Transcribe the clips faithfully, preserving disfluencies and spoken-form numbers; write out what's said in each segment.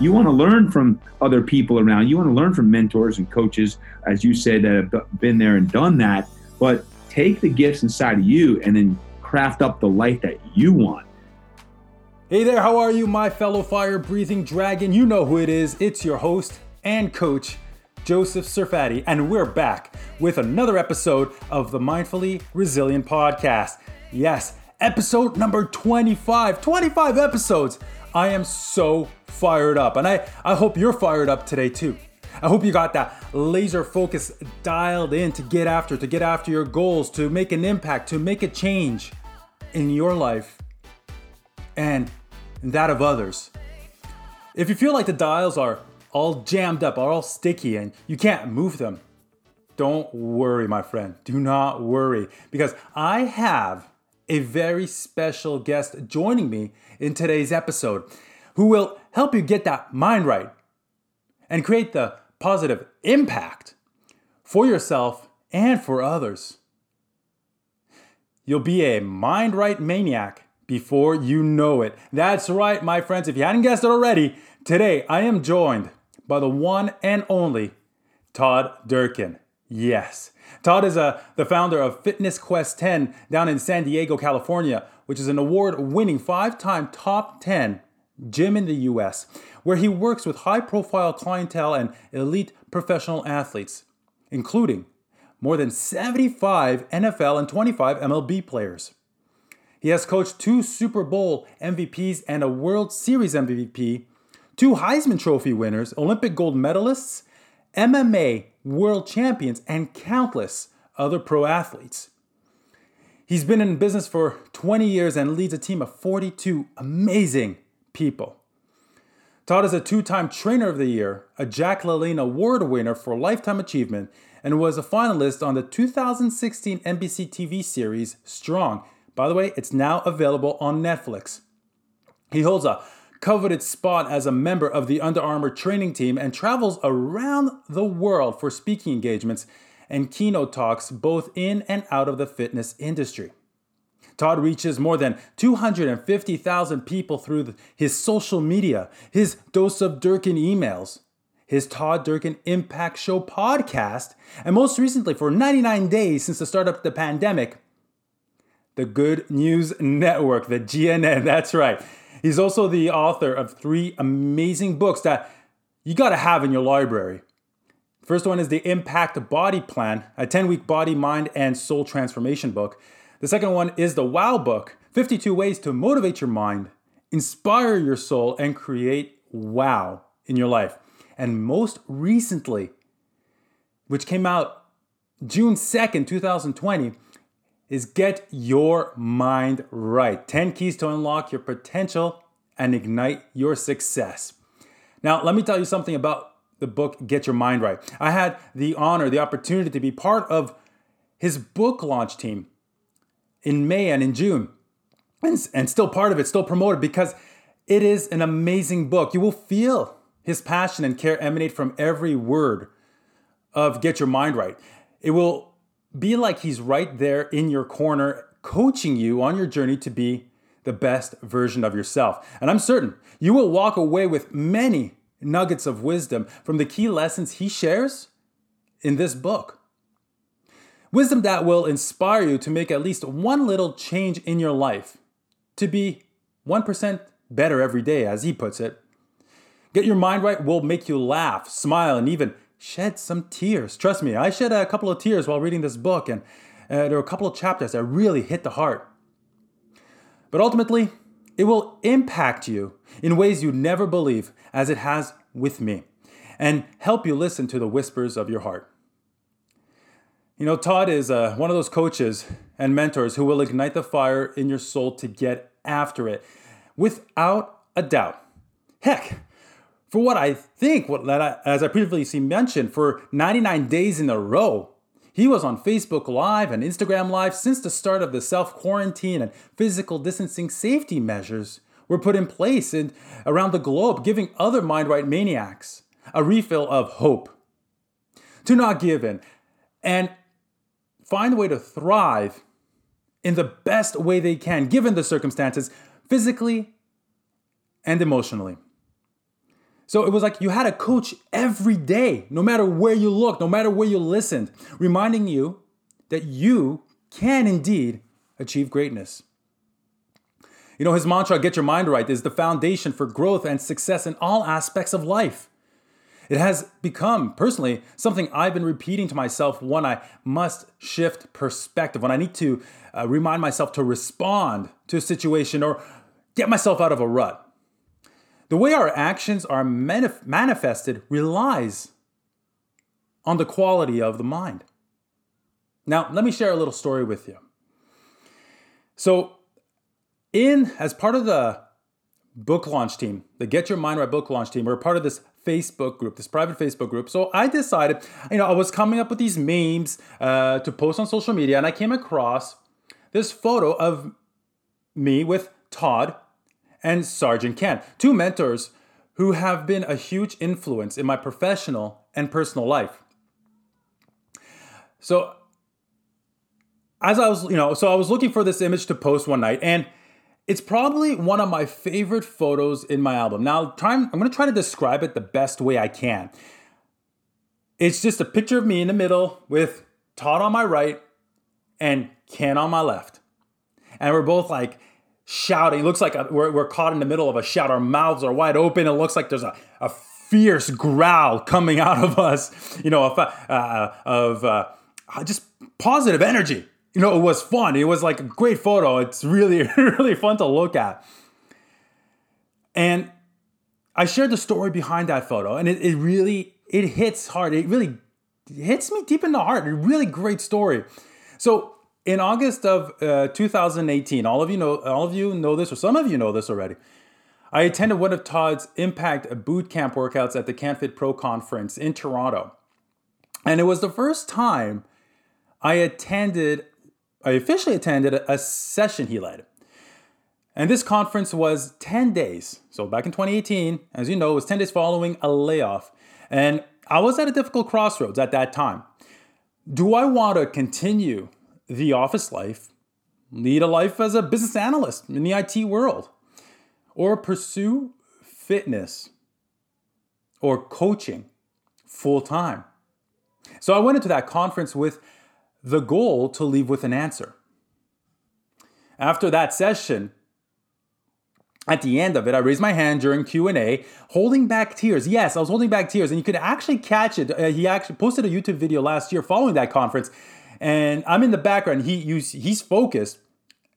You want to learn from other people around. You want to learn from mentors and coaches, as you said, that have been there and done that. But take the gifts inside of you and then craft up the life that you want. Hey there, how are you, my fellow fire-breathing dragon? You know who it is. It's your host and coach, Joseph Cerfatti, and we're back with another episode of the Mindfully Resilient Podcast. Yes, episode number twenty-five. twenty-five episodes. I am so fired up, and I, I hope you're fired up today too. I hope you got that laser focus dialed in to get after, to get after your goals, to make an impact, to make a change in your life and that of others. If you feel like the dials are all jammed up, are all sticky, and you can't move them, don't worry, my friend. Do not worry, because I have a very special guest joining me in today's episode who will help you get that mind right and create the positive impact for yourself and for others. You'll be a mind right maniac before you know it. That's right, my friends. If you hadn't guessed it already, today I am joined by the one and only Todd Durkin. Yes. Todd is a, the founder of Fitness Quest ten down in San Diego, California, which is an award-winning five-time top ten gym in the U S, where he works with high-profile clientele and elite professional athletes, including more than seventy-five N F L and twenty-five M L B players. He has coached two Super Bowl M V Ps and a World Series M V P, two Heisman Trophy winners, Olympic gold medalists, M M A world champions, and countless other pro athletes. He's been in business for twenty years and leads a team of forty-two amazing people. Todd is a two-time Trainer of the Year, a Jack LaLanne Award winner for lifetime achievement, and was a finalist on the two thousand sixteen N B C T V series Strong. By the way, it's now available on Netflix. He holds a coveted spot as a member of the Under Armour training team and travels around the world for speaking engagements and keynote talks both in and out of the fitness industry. Todd reaches more than two hundred fifty thousand people through the, his social media, his Dose of Durkin emails, his Todd Durkin Impact Show podcast, and most recently, for ninety-nine days since the start of the pandemic, the Good News Network, the G N N, that's right. He's also the author of three amazing books that you got to have in your library. First one is the Impact Body Plan, a ten-week body, mind, and soul transformation book. The second one is the WOW book, fifty-two ways to motivate your mind, inspire your soul, and create WOW in your life. And most recently, which came out June second, twenty twenty, is Get Your Mind Right, ten keys to unlock your potential and ignite your success. Now, let me tell you something about the book, Get Your Mind Right. I had the honor, the opportunity to be part of his book launch team in May and in June, and, and still part of it, still promoted, because it is an amazing book. You will feel his passion and care emanate from every word of Get Your Mind Right. It will be like he's right there in your corner, coaching you on your journey to be the best version of yourself. And I'm certain you will walk away with many nuggets of wisdom from the key lessons he shares in this book. Wisdom that will inspire you to make at least one little change in your life, to be one percent better every day, as he puts it. Get Your Mind Right will make you laugh, smile, and even shed some tears. Trust me, I shed a couple of tears while reading this book, and uh, there were a couple of chapters that really hit the heart. But ultimately, it will impact you in ways you never believe, as it has with me, and help you listen to the whispers of your heart. You know, Todd is uh, one of those coaches and mentors who will ignite the fire in your soul to get after it, without a doubt. Heck, for what I think, what I, as I previously mentioned, for ninety-nine days in a row, he was on Facebook Live and Instagram Live since the start of the self-quarantine and physical distancing safety measures were put in place and around the globe, giving other Mind Right maniacs a refill of hope. To not give in and find a way to thrive in the best way they can, given the circumstances, physically and emotionally. So it was like you had a coach every day, no matter where you looked, no matter where you listened, reminding you that you can indeed achieve greatness. You know, his mantra, Get Your Mind Right, is the foundation for growth and success in all aspects of life. It has become, personally, something I've been repeating to myself when I must shift perspective, when I need to uh, remind myself to respond to a situation or get myself out of a rut. The way our actions are manif- manifested relies on the quality of the mind. Now, let me share a little story with you. So, in as part of the book launch team, the Get Your Mind Right book launch team, we're part of this Facebook group, this private Facebook group. So I decided, you know, I was coming up with these memes uh, to post on social media, and I came across this photo of me with Todd and Sergeant Ken, two mentors who have been a huge influence in my professional and personal life. So as I was, you know, so I was looking for this image to post one night, and it's probably one of my favorite photos in my album. Now, I'm going to try to describe it the best way I can. It's just a picture of me in the middle with Todd on my right and Ken on my left. And we're both like, shouting. It looks like a, we're, we're caught in the middle of a shout. Our mouths are wide open. It looks like there's a, a fierce growl coming out of us, you know, of, uh, of uh, just positive energy. You know, it was fun. It was like a great photo. It's really, really fun to look at. And I shared the story behind that photo, and it, it really, it hits hard. It really hits me deep in the heart. A really great story. So, in August of uh, two thousand eighteen, all of you know, all of you know this, or some of you know this already. I attended one of Todd's Impact Bootcamp workouts at the CanFit Pro Conference in Toronto, and it was the first time I attended, I officially attended a session he led. And this conference was ten days. So back in twenty eighteen, as you know, it was ten days following a layoff, and I was at a difficult crossroads at that time. Do I want to continue the office life, lead a life as a business analyst in the I T world, or pursue fitness or coaching full time? So I went into that conference with the goal to leave with an answer. After that session, at the end of it, I raised my hand during Q and A, holding back tears. Yes, I was holding back tears, and you could actually catch it. Uh, he actually posted a YouTube video last year following that conference. And I'm in the background, he you, he's focused,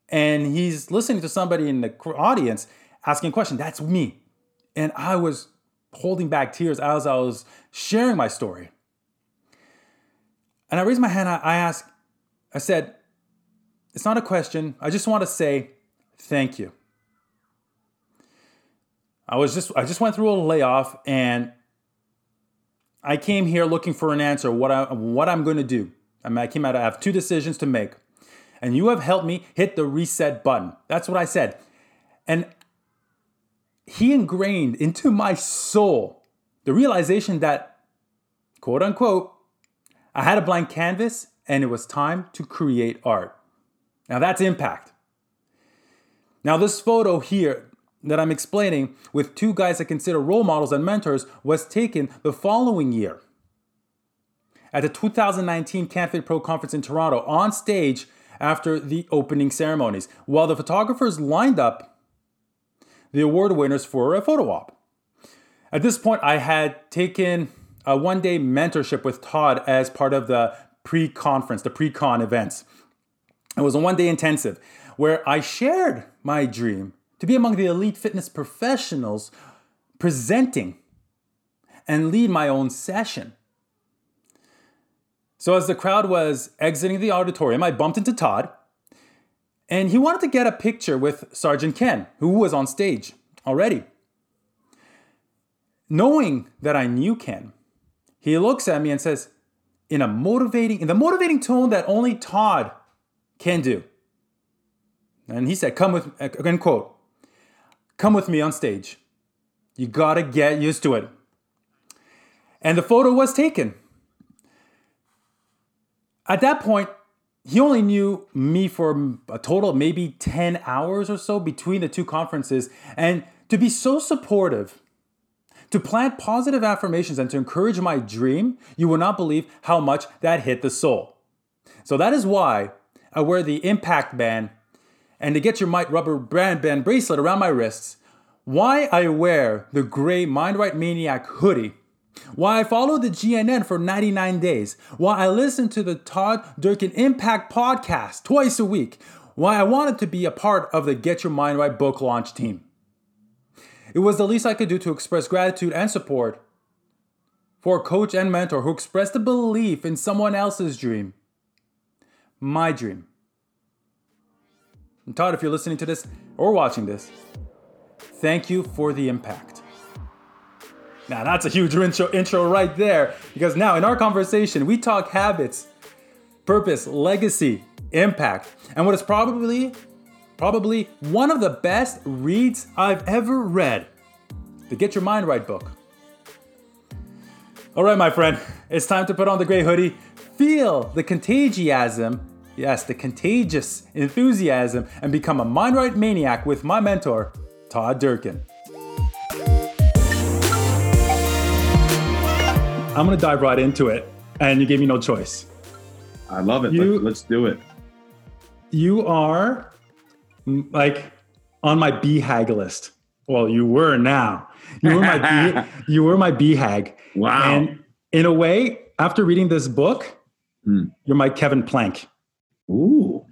and he's listening to somebody in the audience asking a question. That's me. And I was holding back tears as I was sharing my story. And I raised my hand, I, I asked, I said, it's not a question, I just want to say thank you. I was just, I just went through a layoff, and I came here looking for an answer, what, I, what I'm going to do. I mean, I came out, I have two decisions to make, and you have helped me hit the reset button. That's what I said. And he ingrained into my soul the realization that, quote unquote, I had a blank canvas and it was time to create art. Now that's impact. Now this photo here that I'm explaining with two guys I consider role models and mentors was taken the following year, at the two thousand nineteen CanFit Pro Conference in Toronto, on stage after the opening ceremonies, while the photographers lined up the award winners for a photo op. At this point, I had taken a one-day mentorship with Todd as part of the pre-conference, the pre-con events. It was a one-day intensive where I shared my dream to be among the elite fitness professionals presenting and lead my own session. So as the crowd was exiting the auditorium, I bumped into Todd, and he wanted to get a picture with Sergeant Ken, who was on stage already. Knowing that I knew Ken, he looks at me and says, in a motivating, in the motivating tone that only Todd can do. And he said, "Come with," end quote, "come with me on stage. You gotta get used to it." And the photo was taken. At that point, he only knew me for a total of maybe ten hours or so between the two conferences. And to be so supportive, To plant positive affirmations and to encourage my dream, you will not believe how much that hit the soul. So that is why I wear the Impact Band and the Get Your Mind rubber band band bracelet around my wrists, why I wear the gray Mind Right Maniac hoodie, why I follow the G N N for ninety-nine days, why I listen to the Todd Durkin Impact Podcast twice a week, why I wanted to be a part of the Get Your Mind Right book launch team. It was the least I could do to express gratitude and support for a coach and mentor who expressed a belief in someone else's dream, my dream. And Todd, if you're listening to this or watching this, thank you for the impact. Now, that's a huge intro, intro right there, because now in our conversation, we talk habits, purpose, legacy, impact, and what is probably Probably one of the best reads I've ever read, the Get Your Mind Right book. All right, my friend, it's time to put on the gray hoodie, feel the contagiasm, yes, the contagious enthusiasm, and become a Mind Right Maniac with my mentor, Todd Durkin. I'm gonna dive right into it, and you gave me no choice. I love it. You, let's, let's do it. You are... like on my B HAG list. Well, you were now. You were my B, you were my B HAG. Wow. And in a way, after reading this book, mm. you're my Kevin Plank. Ooh.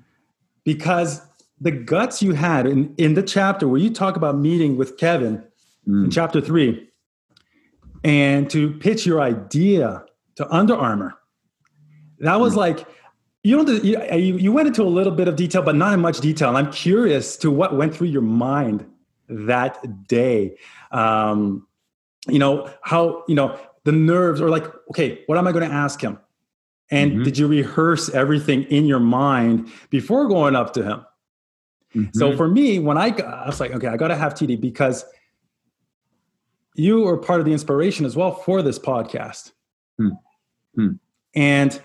Because the guts you had in, in the chapter where you talk about meeting with Kevin mm. in chapter three and to pitch your idea to Under Armour, that was mm. like, You don't. You, you went into a little bit of detail, but not in much detail. And I'm curious to what went through your mind that day. Um, you know how you know the nerves, or like, okay, what am I going to ask him? And mm-hmm. did you rehearse everything in your mind before going up to him? Mm-hmm. So for me, when I, I was like, okay, I got to have T D, because you are part of the inspiration as well for this podcast, mm-hmm. and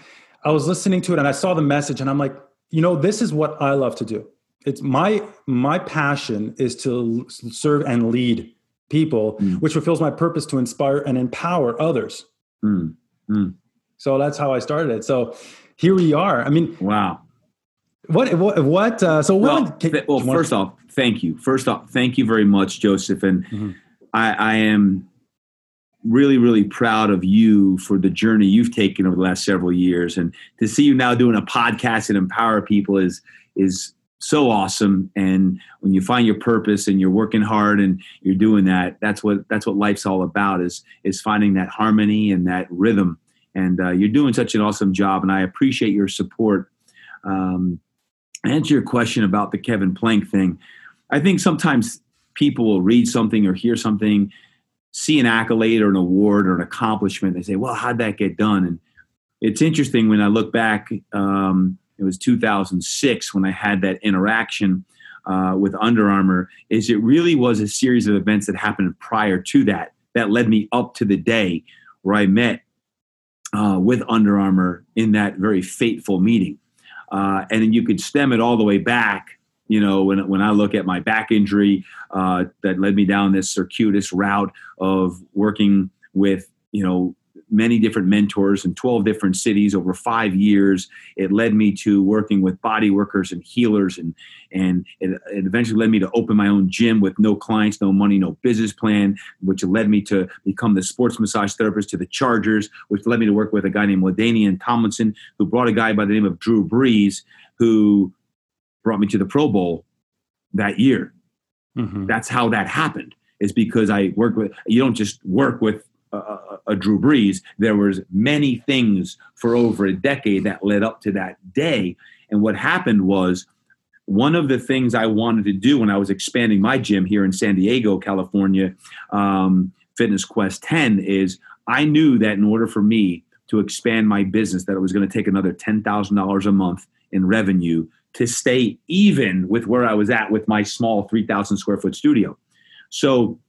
I was listening to it and I saw the message and I'm like, you know, this is what I love to do. It's my, my passion is to serve and lead people, mm. which fulfills my purpose to inspire and empower others. Mm. Mm. So that's how I started it. So here we are. I mean, wow. What, what, what, uh, so well, what, can, th- well first to- off, thank you. First off, thank you very much, Joseph. And mm-hmm. I, I am really, really proud of you for the journey you've taken over the last several years. And to see you now doing a podcast and empower people is, is so awesome. And when you find your purpose and you're working hard and you're doing that, that's what, that's what life's all about, is, is finding that harmony and that rhythm. And uh, you're doing such an awesome job, and I appreciate your support. Um, answer your question about the Kevin Plank thing. I think sometimes people will read something or hear something, see an accolade or an award or an accomplishment, they say, well, how'd that get done? And it's interesting, when I look back, um, it was two thousand six when I had that interaction uh, with Under Armour, is it really was a series of events that happened prior to that, that led me up to the day where I met uh, with Under Armour in that very fateful meeting. Uh, and then you could stem it all the way back. You know, when when I look at my back injury uh, that led me down this circuitous route of working with, you know, many different mentors in twelve different cities over five years, it led me to working with body workers and healers. And and it, it eventually led me to open my own gym with no clients, no money, no business plan, which led me to become the sports massage therapist to the Chargers, which led me to work with a guy named Ladanian Tomlinson, who brought a guy by the name of Drew Brees, who brought me to the Pro Bowl that year. Mm-hmm. That's how that happened, is because I worked with, you don't just work with a, a Drew Brees. There was many things for over a decade that led up to that day. And what happened was, one of the things I wanted to do when I was expanding my gym here in San Diego, California, um, Fitness Quest ten, is I knew that in order for me to expand my business, that it was going to take another ten thousand dollars a month in revenue to stay even with where I was at with my small three thousand square foot studio. So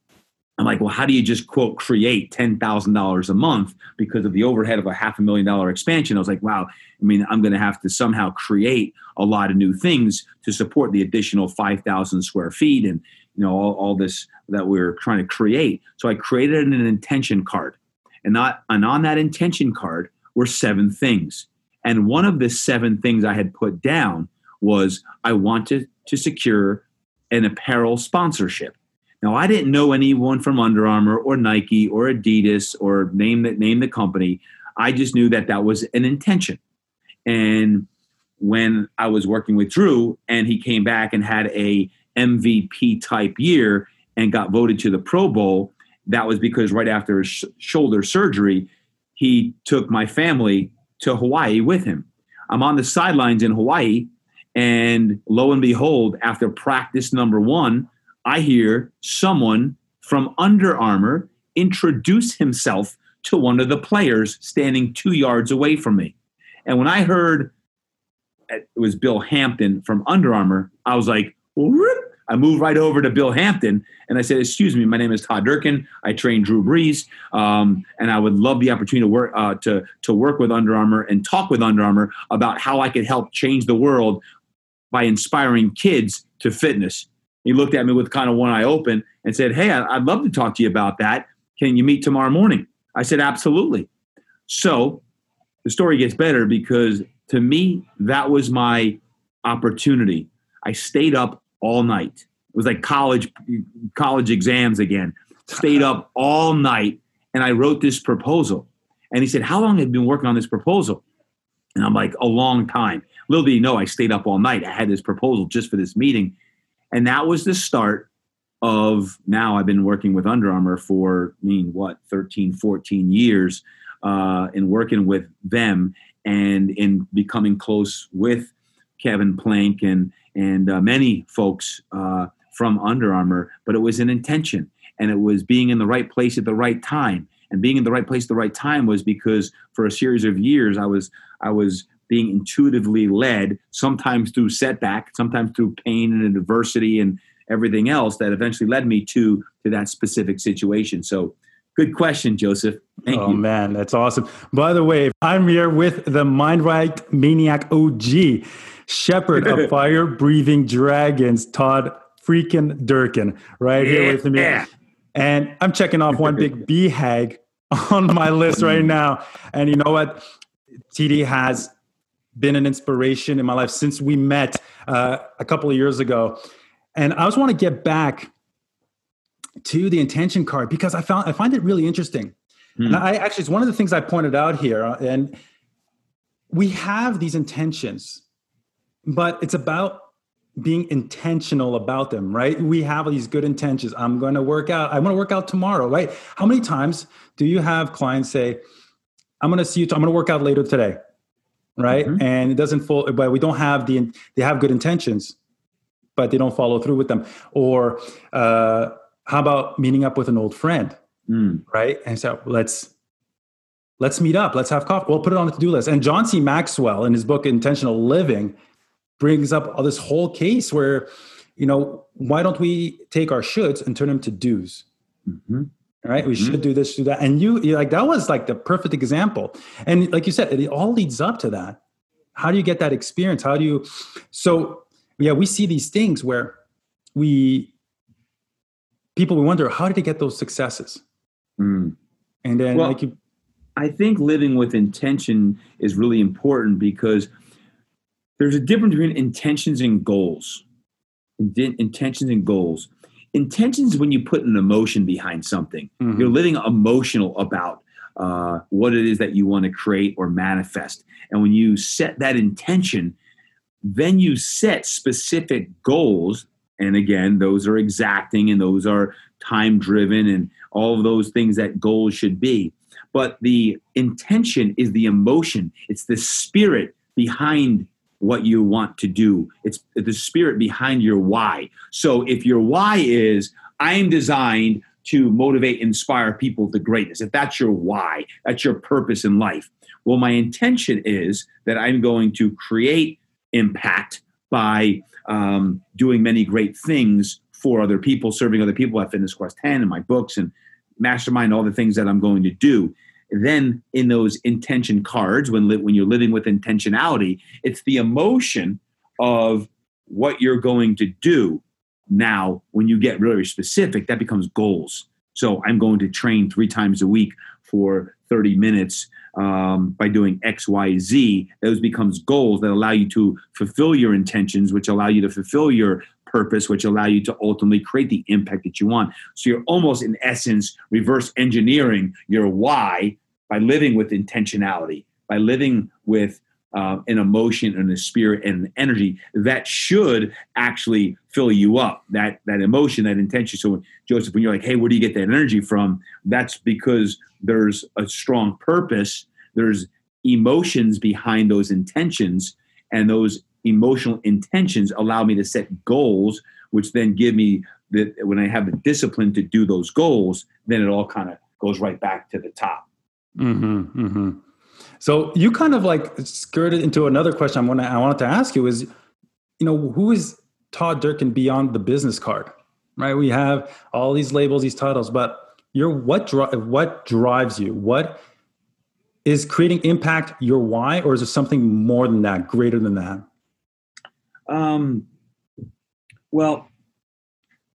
I'm like, well, how do you just, quote, create ten thousand dollars a month because of the overhead of a half a million dollar expansion? I was like, wow, I mean, I'm going to have to somehow create a lot of new things to support the additional five thousand square feet. And you know, all, all this that we were trying to create. So I created an intention card, and not and on that intention card were seven things. And one of the seven things I had put down was I wanted to secure an apparel sponsorship. Now, I didn't know anyone from Under Armour or Nike or Adidas or name the, name the company. I just knew that that was an intention. And when I was working with Drew and he came back and had a M V P type year and got voted to the Pro Bowl, that was because right after his sh- shoulder surgery, he took my family to Hawaii with him. I'm on the sidelines in Hawaii, and lo and behold, after practice number one, I hear someone from Under Armour introduce himself to one of the players standing two yards away from me. And when I heard it was Bill Hampton from Under Armour, I was like, whoop. I moved right over to Bill Hampton, and I said, excuse me, my name is Todd Durkin. I train Drew Brees, um, and I would love the opportunity to work uh, to, to work with Under Armour and talk with Under Armour about how I could help change the world by inspiring kids to fitness. He looked at me with kind of one eye open and said, hey, I'd love to talk to you about that. Can you meet tomorrow morning? I said, absolutely. So the story gets better because to me, that was my opportunity. I stayed up all night. It was like college, college exams again. Stayed up all night, and I wrote this proposal. And he said, how long have you been working on this proposal? And I'm like, a long time. Little did you know, I stayed up all night. I had this proposal just for this meeting. And that was the start of, now I've been working with Under Armour for, I mean, what, thirteen, fourteen years uh, in working with them and in becoming close with Kevin Plank and and uh, many folks uh, from Under Armour. But it was an intention, and it was being in the right place at the right time. And being in the right place at the right time was because for a series of years, I was I was being intuitively led, sometimes through setback, sometimes through pain and adversity and everything else that eventually led me to, to that specific situation. So good question, Joseph. Thank oh, you. Oh, man, that's awesome. By the way, I'm here with the Mind Right Maniac O G, shepherd of fire-breathing dragons, Todd freaking Durkin, right yeah. here with me. Yeah. And I'm checking off one big B-hag on my list right now. And you know what? T D has been an inspiration in my life since we met uh, a couple of years ago. And I just want to get back to the intention card because I found I find it really interesting. Mm. And I actually, it's one of the things I pointed out here. And we have these intentions, but it's about being intentional about them, right? We have these good intentions. I'm going to work out. I want to work out tomorrow, right? How many times do you have clients say, I'm going to see you. T- I'm going to work out later today. Right. Mm-hmm. And it doesn't fall, but we don't have the, they have good intentions, but they don't follow through with them. Or uh, how about meeting up with an old friend? Mm. Right. And so let's, let's meet up. Let's have coffee. We'll put it on the to-do list. And John C. Maxwell in his book, Intentional Living, brings up this whole case where, you know, why don't we take our shoulds and turn them to do's? Mm-hmm. Right. We mm-hmm. should do this, do that. And you like, that was like the perfect example. And like you said, it all leads up to that. How do you get that experience? How do you, so yeah, we see these things where we, people, we wonder, how did they get those successes? Mm. And then well, like you, I think living with intention is really important because there's a difference between intentions and goals. Intentions and goals. Intentions when you put an emotion behind something. Mm-hmm. You're living emotional about uh, what it is that you want to create or manifest. And when you set that intention, then you set specific goals. And again, those are exacting and those are time-driven and all of those things that goals should be. But the intention is the emotion. It's the spirit behind what you want to do. It's the spirit behind your why. So if your why is, I am designed to motivate, inspire people to greatness, if that's your why, that's your purpose in life. Well, my intention is that I'm going to create impact by um, doing many great things for other people, serving other people at Fitness Quest ten and my books and Mastermind, all the things that I'm going to do. Then in those intention cards, when li- when you're living with intentionality, it's the emotion of what you're going to do Now, when you get really specific, that becomes goals. So I'm going to train three times a week for thirty minutes um, by doing X, Y, Z. Those becomes goals that allow you to fulfill your intentions, which allow you to fulfill your purpose, which allow you to ultimately create the impact that you want. So you're almost, in essence, reverse engineering your why by living with intentionality, by living with uh, an emotion and a spirit and an energy that should actually fill you up, that that emotion, that intention. So, Joseph, when you're like, hey, where do you get that energy from? That's because there's a strong purpose. There's emotions behind those intentions, and those emotional intentions allow me to set goals, which then give me the, when I have the discipline to do those goals, then it all kind of goes right back to the top. Mm-hmm, mm-hmm. So you kind of like skirted into another question I want to, I wanted to ask you is, you know, who is Todd Durkin beyond the business card, right? We have all these labels, these titles, but you're what, dri- what drives you? What is creating impact your why, or is there something more than that, greater than that? Um, well,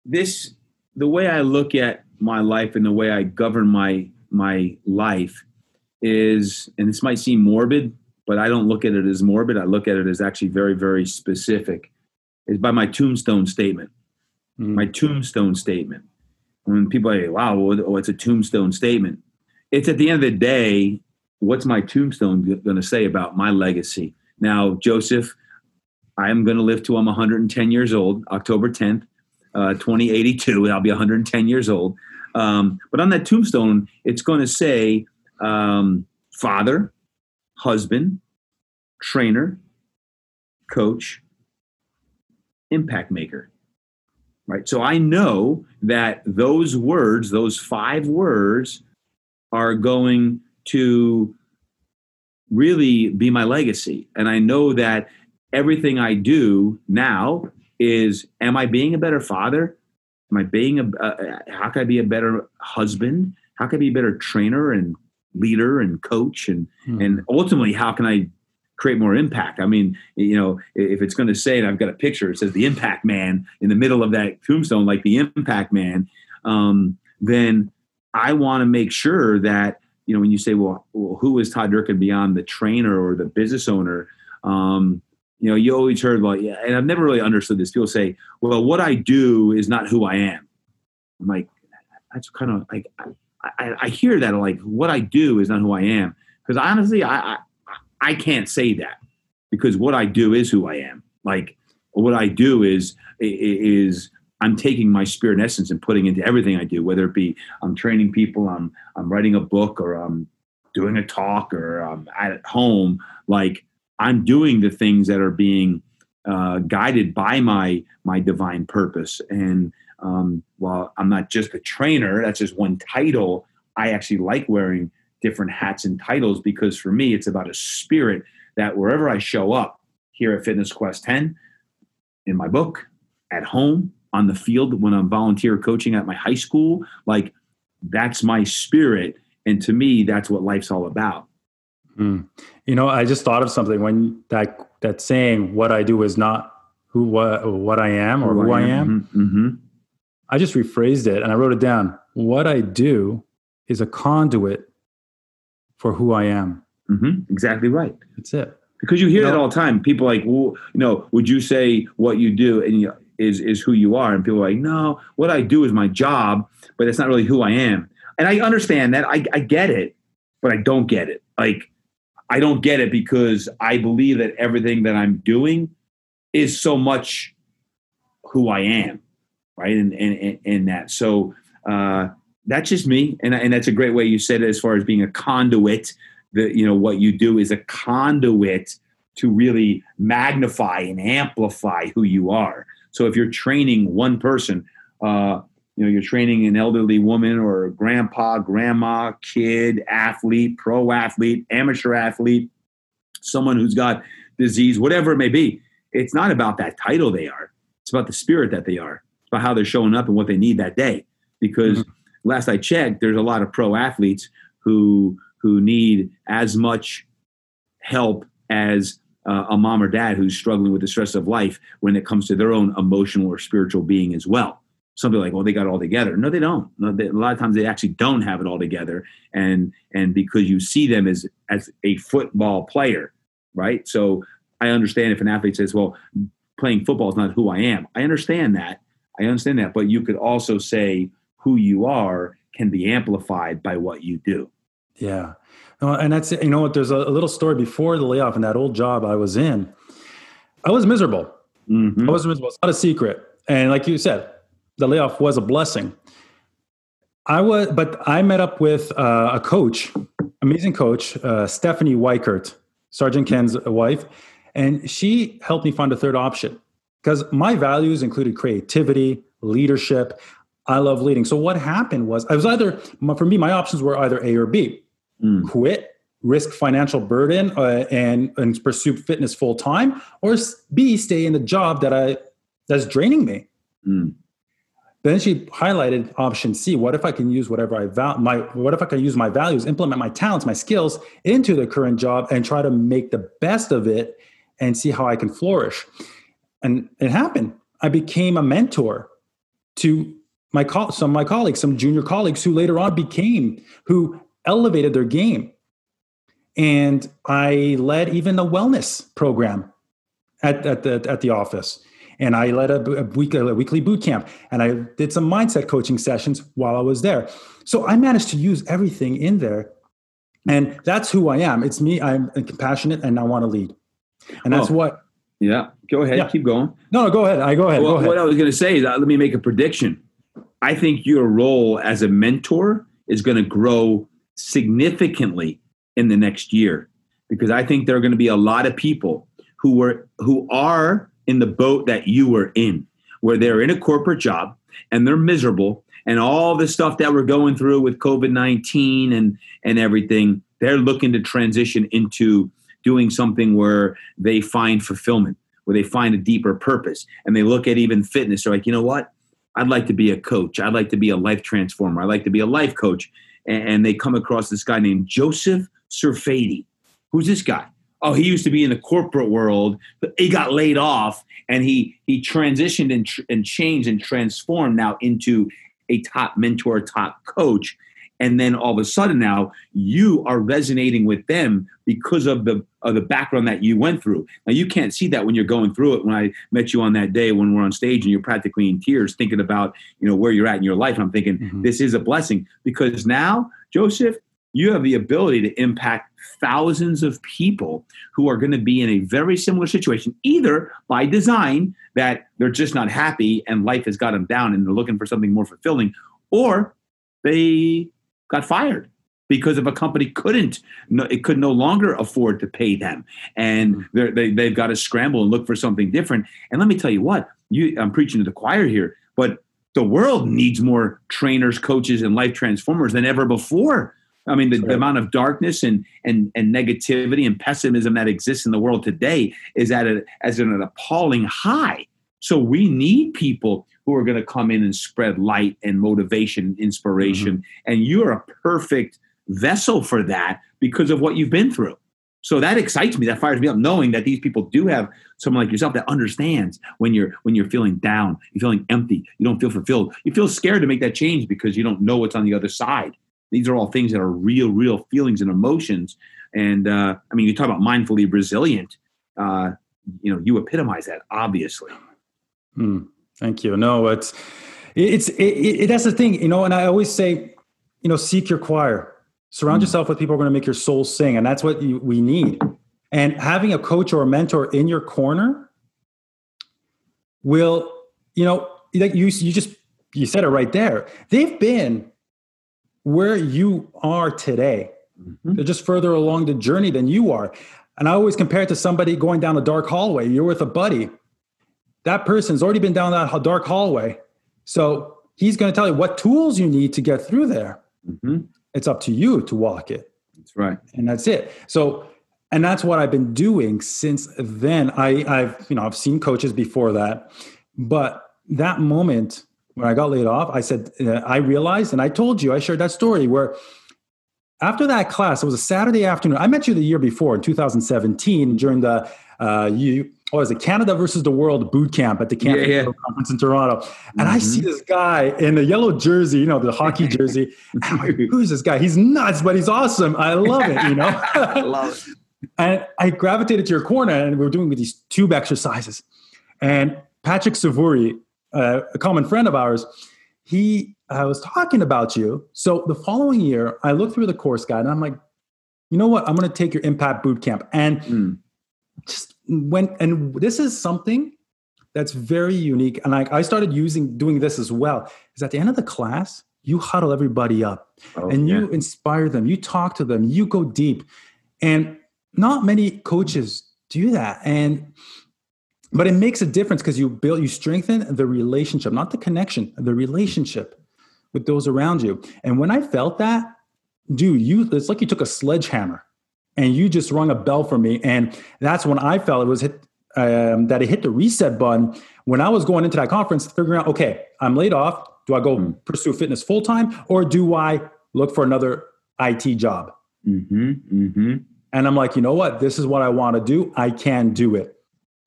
this, the way I look at my life and the way I govern my, my life is, and this might seem morbid, but I don't look at it as morbid. I look at it as actually very, very specific, is by my tombstone statement, mm-hmm. my tombstone statement. When people say, wow, oh, it's a tombstone statement. It's at the end of the day, what's my tombstone going to say about my legacy? Now, Joseph, I'm going to live till I'm one hundred ten years old, October tenth, uh, twenty eighty-two. I'll be one hundred ten years old. Um, but on that tombstone, it's going to say um, father, husband, trainer, coach, impact maker, right? So I know that those words, those five words are going to really be my legacy. And I know that everything I do now is, am I being a better father? Am I being a, uh, how can I be a better husband? How can I be a better trainer and leader and coach? And, hmm. and ultimately, how can I create more impact? I mean, you know, if it's going to say, and I've got a picture, it says the impact man in the middle of that tombstone, like the impact man, um, then I want to make sure that, you know, when you say, well, well, who is Todd Durkin beyond the trainer or the business owner? Um, You know, you always heard, well, yeah, and I've never really understood this. People say, well, what I do is not who I am. I'm like, that's kind of like, I, I, I hear that. I'm like, what I do is not who I am. Because honestly, I, I I can't say that, because what I do is who I am. Like, what I do is, is I'm taking my spirit and essence and putting into everything I do, whether it be I'm training people, I'm, I'm writing a book, or I'm doing a talk, or I'm at home, like, I'm doing the things that are being uh, guided by my my divine purpose. And um, while I'm not just a trainer, that's just one title, I actually like wearing different hats and titles, because for me, it's about a spirit that wherever I show up, here at Fitness Quest ten, in my book, at home, on the field, when I'm volunteer coaching at my high school, like, that's my spirit. And to me, that's what life's all about. Mm. You know, I just thought of something when that that saying, "What I do is not who what what I am or who, who I am." I, am. Mm-hmm. Mm-hmm. I just rephrased it and I wrote it down. What I do is a conduit for who I am. Mm-hmm. Exactly right. That's it. Because you hear that you know, all the time. People like, well, you know, would you say what you do and you, is is who you are? And people are like, no, what I do is my job, but it's not really who I am. And I understand that. I, I get it, but I don't get it. Like. I don't get it, because I believe that everything that I'm doing is so much who I am, right? And in, in, in that. So uh, that's just me. And, and that's a great way you said it, as far as being a conduit, that, you know, what you do is a conduit to really magnify and amplify who you are. So if you're training one person, uh, you know, you're training an elderly woman or a grandpa, grandma, kid, athlete, pro athlete, amateur athlete, someone who's got disease, whatever it may be. It's not about that title they are. It's about the spirit that they are. It's about how they're showing up and what they need that day. Because mm-hmm. last I checked, there's a lot of pro athletes who who need as much help as uh, a mom or dad who's struggling with the stress of life when it comes to their own emotional or spiritual being as well. Some people are like, well, they got it all together. No, they don't. No, they, a lot of times they actually don't have it all together. And and because you see them as as a football player, right? So I understand if an athlete says, well, playing football is not who I am. I understand that. I understand that. But you could also say who you are can be amplified by what you do. Yeah. Uh, and that's, you know what, there's a, a little story before the layoff in that old job I was in. I was miserable. Mm-hmm. I was miserable. It's not a secret. And like you said, the layoff was a blessing. I was, but I met up with uh, a coach, amazing coach, uh, Stephanie Weichert, Sergeant Ken's wife, and she helped me find a third option because my values included creativity, leadership. I love leading. So what happened was I was either, for me, my options were either A or B, mm. quit, risk financial burden, uh, and, and pursue fitness full time, or B, stay in the job that I, that's draining me. Mm. Then she highlighted option C. What if I can use whatever I val- my what if I can use my values, implement my talents, my skills into the current job and try to make the best of it and see how I can flourish? And it happened. I became a mentor to my co- some of my colleagues, some junior colleagues who later on became, who elevated their game. And I led even a wellness program at, at the at the office. And I led a, a, week, a weekly boot camp, and I did some mindset coaching sessions while I was there. So I managed to use everything in there, and that's who I am. It's me. I'm compassionate, and I want to lead. And that's oh, what. Yeah. Go ahead. Yeah. Keep going. No, no, go ahead. I go ahead. Well, go ahead. What I was going to say is, let me make a prediction. I think your role as a mentor is going to grow significantly in the next year, because I think there are going to be a lot of people who were who are. in the boat that you were in, where they're in a corporate job and they're miserable, and all the stuff that we're going through with covid nineteen and, and everything, they're looking to transition into doing something where they find fulfillment, where they find a deeper purpose. And they look at even fitness. They're like, you know what? I'd like to be a coach. I'd like to be a life transformer. I'd like to be a life coach. And, and they come across this guy named Joseph Cerfatti. Who's this guy? Oh, he used to be in the corporate world, but he got laid off, and he he transitioned and, tr- and changed and transformed now into a top mentor, top coach. And then all of a sudden now you are resonating with them because of the of the background that you went through. Now, you can't see that when you're going through it. When I met you on that day when we're on stage and you're practically in tears thinking about, you know, where you're at in your life, and I'm thinking, mm-hmm. this is a blessing, because now, Joseph, you have the ability to impact thousands of people who are going to be in a very similar situation, either by design, that they're just not happy and life has got them down and they're looking for something more fulfilling, or they got fired because of a company couldn't, it could no longer afford to pay them. And they, they've got to scramble and look for something different. And let me tell you what, you, I'm preaching to the choir here, but the world needs more trainers, coaches, and life transformers than ever before. I mean, the, the amount of darkness and, and and negativity and pessimism that exists in the world today is at a, as an appalling high. So we need people who are going to come in and spread light and motivation and inspiration. Mm-hmm. And you're a perfect vessel for that because of what you've been through. So that excites me. That fires me up, knowing that these people do have someone like yourself that understands when you're when you're feeling down, you're feeling empty, you don't feel fulfilled, you feel scared to make that change because you don't know what's on the other side. These are all things that are real, real feelings and emotions. And, uh, I mean, you talk about mindfully resilient, uh, you know, you epitomize that, obviously. Mm, thank you. No, it's, it's, it, it, that's the thing, you know, and I always say, you know, seek your choir, surround mm. yourself with people who are going to make your soul sing. And that's what you, we need. And having a coach or a mentor in your corner will, you know, like you, you just, you said it right there. They've been where you are today. Mm-hmm. They're just further along the journey than you are. And I always compare it to somebody going down a dark hallway. You're with a buddy. That person's already been down that dark hallway. So he's going to tell you what tools you need to get through there. Mm-hmm. It's up to you to walk it. That's right. And that's it. So, and that's what I've been doing since then. I, I've, you know, I've seen coaches before that, but that moment when I got laid off, I said, uh, I realized, and I told you, I shared that story where after that class, it was a Saturday afternoon. I met you the year before in two thousand seventeen during the uh, you, what was it, Canada versus the World boot camp at the CanFit yeah, yeah. Pro Conference in Toronto. Mm-hmm. And I see this guy in the yellow jersey, you know, the hockey jersey. And I'm like, who is this guy? He's nuts, but he's awesome. I love it, you know. I love it. And I gravitated to your corner, and we were doing these tube exercises. And Patrick Savuri, uh, a common friend of ours, he I was talking about you. So the following year, I looked through the course guide, and I'm like, you know what? I'm going to take your Impact Bootcamp. And mm. just went, and this is something that's very unique. And I, I started using, doing this as well, is at the end of the class, you huddle everybody up oh, and yeah. you inspire them. You talk to them. You go deep. And not many coaches do that. And but it makes a difference because you build, you strengthen the relationship, not the connection, the relationship with those around you. And when I felt that, dude, you, it's like you took a sledgehammer and you just rung a bell for me. And that's when I felt it was hit, um, that it hit the reset button when I was going into that conference, figuring out, okay, I'm laid off. Do I go mm-hmm. pursue fitness full time, or do I look for another I T job? Mm-hmm, mm-hmm. And I'm like, you know what? This is what I want to do. I can do it.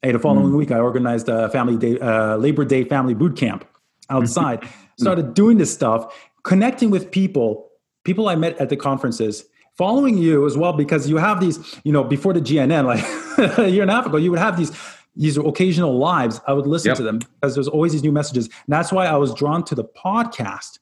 Hey, the following mm. week, I organized a family day, uh, Labor Day family boot camp outside. Started doing this stuff, connecting with people, people I met at the conferences, following you as well, because you have these, you know, before the G N N, like a year and a half ago, you would have these, these occasional lives. I would listen yep. to them because there's always these new messages. And that's why I was drawn to the podcast,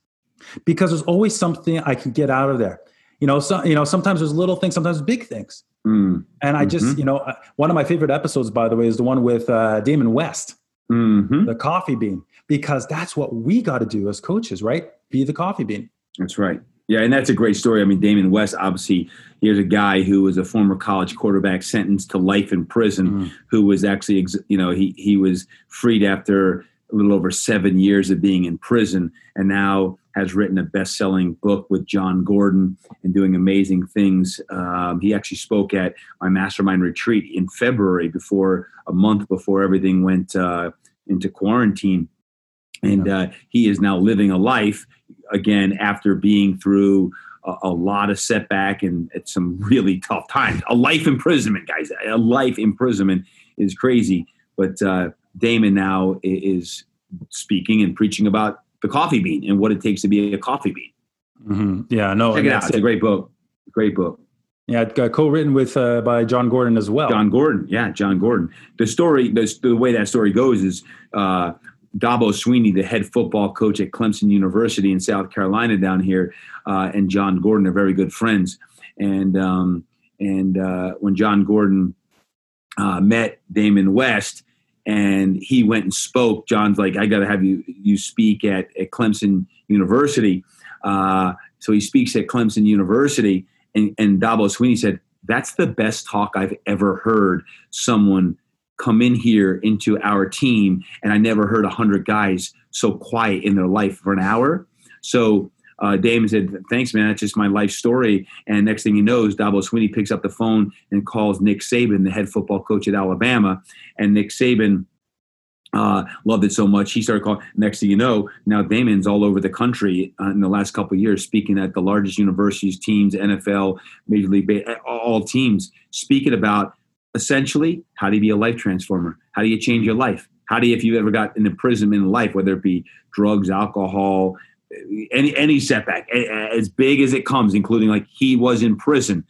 because there's always something I can get out of there. You know, so, you know, sometimes there's little things, sometimes big things. Mm. And I just, mm-hmm. you know, one of my favorite episodes, by the way, is the one with uh, Damon West, mm-hmm. the coffee bean, because that's what we got to do as coaches, right? Be the coffee bean. That's right. Yeah. And that's a great story. I mean, Damon West, obviously, here's a guy who was a former college quarterback sentenced to life in prison, mm. who was actually, you know, he, he was freed after a little over seven years of being in prison, and now has written a best-selling book with John Gordon and doing amazing things. Um, he actually spoke at my mastermind retreat in February, before a month before everything went uh, into quarantine. And uh, he is now living a life again after being through a, a lot of setback and at some really tough times. A life imprisonment, guys. A life imprisonment is crazy. But uh, Damon now is speaking and preaching about the coffee bean and what it takes to be a coffee bean. Mm-hmm. Yeah, no, check it out. It. It's a great book. Great book. Yeah, it got co-written with uh, by John Gordon as well. John Gordon, yeah, John Gordon. The story, the, the way that story goes is uh, Dabo Swinney, the head football coach at Clemson University in South Carolina down here, uh, and John Gordon are very good friends. And um, and uh, when John Gordon uh, met Damon West, and he went and spoke. John's like, I got to have you you speak at, at Clemson University. Uh, so he speaks at Clemson University. And, and Dabo Swinney said, that's the best talk I've ever heard someone come in here into our team. And I never heard one hundred guys so quiet in their life for an hour. So uh, Damon said, thanks, man. That's just my life story. And next thing he knows, Dabo Swinney picks up the phone and calls Nick Saban, the head football coach at Alabama. And Nick Saban uh, loved it so much, he started calling. Next thing you know, now Damon's all over the country uh, in the last couple of years, speaking at the largest universities, teams, N F L, Major League Baseball, all teams, speaking about essentially how do you be a life transformer? How do you change your life? How do you, if you ever got an imprisonment in life, whether it be drugs, alcohol, Any any setback, as big as it comes, including like he was in prison,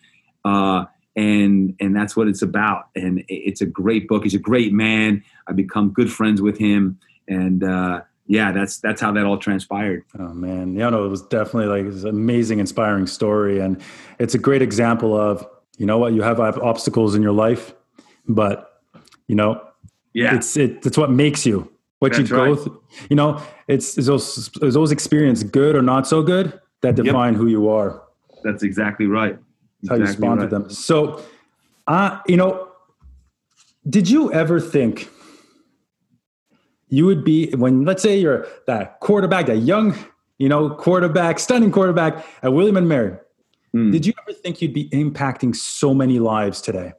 uh, and and that's what it's about. And it's a great book. He's a great man. I've become good friends with him, and uh, yeah, that's that's how that all transpired. Oh man, yeah, no, it was definitely like it was an amazing, inspiring story, and it's a great example of, you know what, you have obstacles in your life, but you know, yeah, it's it, it's what makes you. What That's you go right. through, you know, it's, it's those, it's those experience, good or not so good, that define yep. who you are. That's exactly right. That's exactly how you respond right. to them. So, uh, you know, did you ever think you would be, when, let's say you're that quarterback, that young, you know, quarterback, stunning quarterback at William and Mary. Mm. Did you ever think you'd be impacting so many lives today?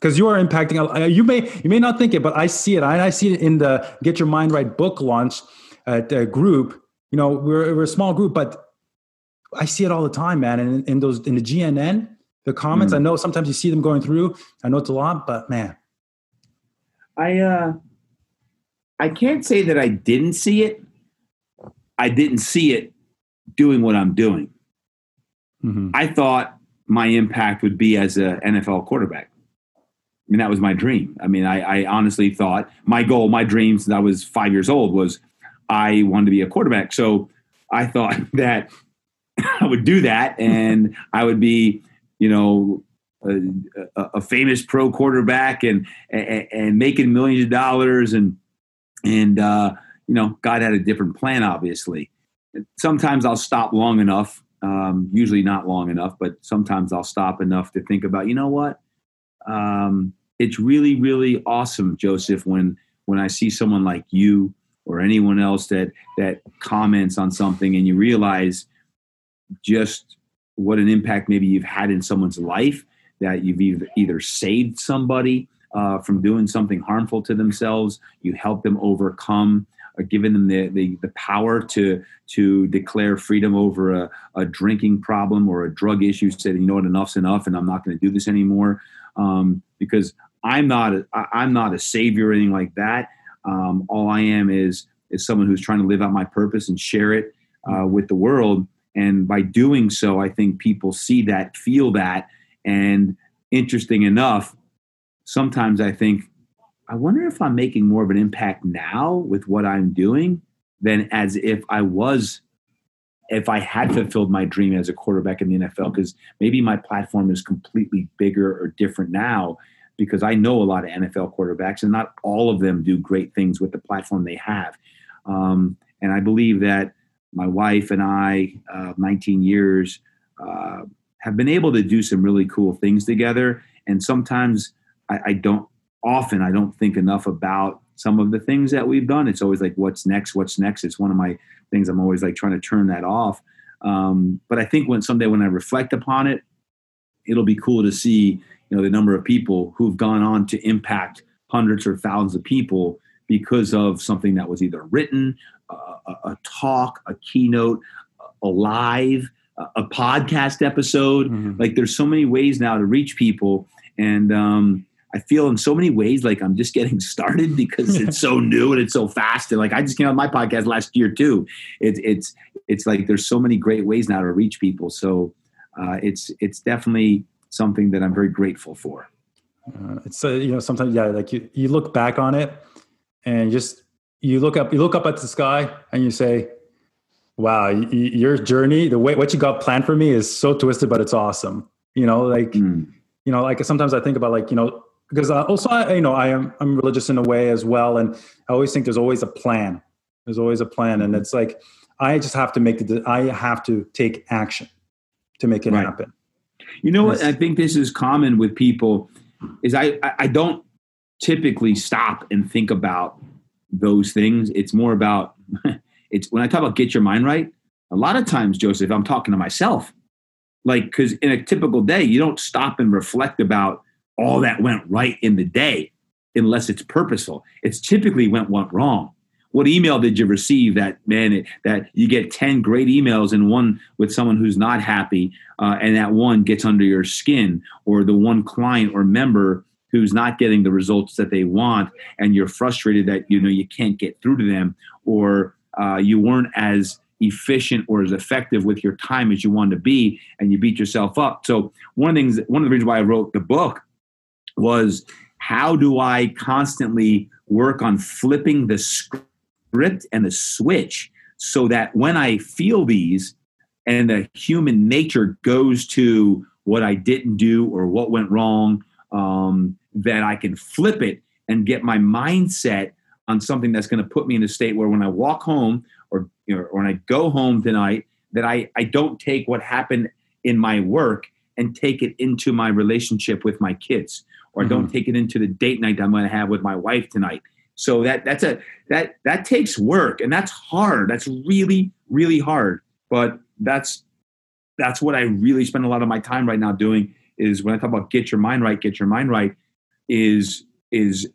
Because you are impacting, you may you may not think it, but I see it. I, I see it in the Get Your Mind Right book launch at uh, group. You know, we're, we're a small group, but I see it all the time, man. And in, in those in the G N N, The comments, mm. I know sometimes you see them going through. I know it's a lot, but man. I uh, I can't say that I didn't see it. I didn't see it doing what I'm doing. Mm-hmm. I thought my impact would be as an N F L quarterback. I mean, that was my dream. I mean, I, I honestly thought my goal, my dream since I was five years old was I wanted to be a quarterback. So I thought that I would do that and I would be, you know, a, a famous pro quarterback and, and, and making millions of dollars. And, and uh, you know, God had a different plan, obviously. Sometimes I'll stop long enough, um, usually not long enough, but sometimes I'll stop enough to think about, you know what? Um, it's really, really awesome, Joseph, when, when I see someone like you or anyone else that, that comments on something and you realize just what an impact maybe you've had in someone's life, that you've either, either saved somebody uh, from doing something harmful to themselves, you help them overcome, or given them the, the, the power to, to declare freedom over a, a drinking problem or a drug issue, saying, you know what, enough's enough and I'm not going to do this anymore. Um, because I'm not, a, I'm not a savior or anything like that. Um, all I am is, is someone who's trying to live out my purpose and share it uh, with the world. And by doing so, I think people see that, feel that. And interesting enough, sometimes I think, I wonder if I'm making more of an impact now with what I'm doing than as if I was, if I had fulfilled my dream as a quarterback in the N F L, because maybe my platform is completely bigger or different now, because I know a lot of N F L quarterbacks and not all of them do great things with the platform they have. Um, and I believe that my wife and I, uh, nineteen years, uh, have been able to do some really cool things together. And sometimes I, I don't, often I don't think enough about some of the things that we've done. It's always like, what's next? What's next? It's one of my things. I'm always like trying to turn that off. Um, but I think when someday when I reflect upon it, it'll be cool to see, you know, the number of people who've gone on to impact hundreds or thousands of people because of something that was either written, uh, a, a talk, a keynote, a live, a, a podcast episode. Mm-hmm. Like there's so many ways now to reach people. And, um, I feel in so many ways like I'm just getting started because it's so new and it's so fast. And like I just came out of my podcast last year too. It's it's it's like there's so many great ways now to reach people. So uh, it's it's definitely something that I'm very grateful for. Uh, it's uh, you know sometimes yeah like you, you look back on it and just you look up you look up at the sky and you say, wow, y- your journey, the way what you got planned for me is so twisted, but it's awesome. You know like mm. you know like sometimes I think about like you know. Because uh, also, I, you know, I am I'm religious in a way as well, and I always think there's always a plan. There's always a plan, and it's like I just have to make the I have to take action to make it right. happen. You know what? I think this is common with people is I, I don't typically stop and think about those things. It's more about it's when I talk about get your mind right. A lot of times, Joseph, I'm talking to myself, like because in a typical day, you don't stop and reflect about all that went right in the day, unless it's purposeful. It's typically went went wrong. What email did you receive that, man, it, that you get ten great emails and one with someone who's not happy uh, and that one gets under your skin, or the one client or member who's not getting the results that they want and you're frustrated that you know you can't get through to them, or uh, you weren't as efficient or as effective with your time as you wanted to be and you beat yourself up. So one of the things, one of the reasons why I wrote the book was how do I constantly work on flipping the script and the switch so that when I feel these and the human nature goes to what I didn't do or what went wrong, um, that I can flip it and get my mindset on something that's going to put me in a state where when I walk home or, you know, or when I go home tonight, that I, I don't take what happened in my work and take it into my relationship with my kids. Or mm-hmm. don't take it into the date night that I'm going to have with my wife tonight. So that that's a that that takes work, and that's hard. That's really really hard. But that's that's what I really spend a lot of my time right now doing. Is when I talk about get your mind right, get your mind right. Is is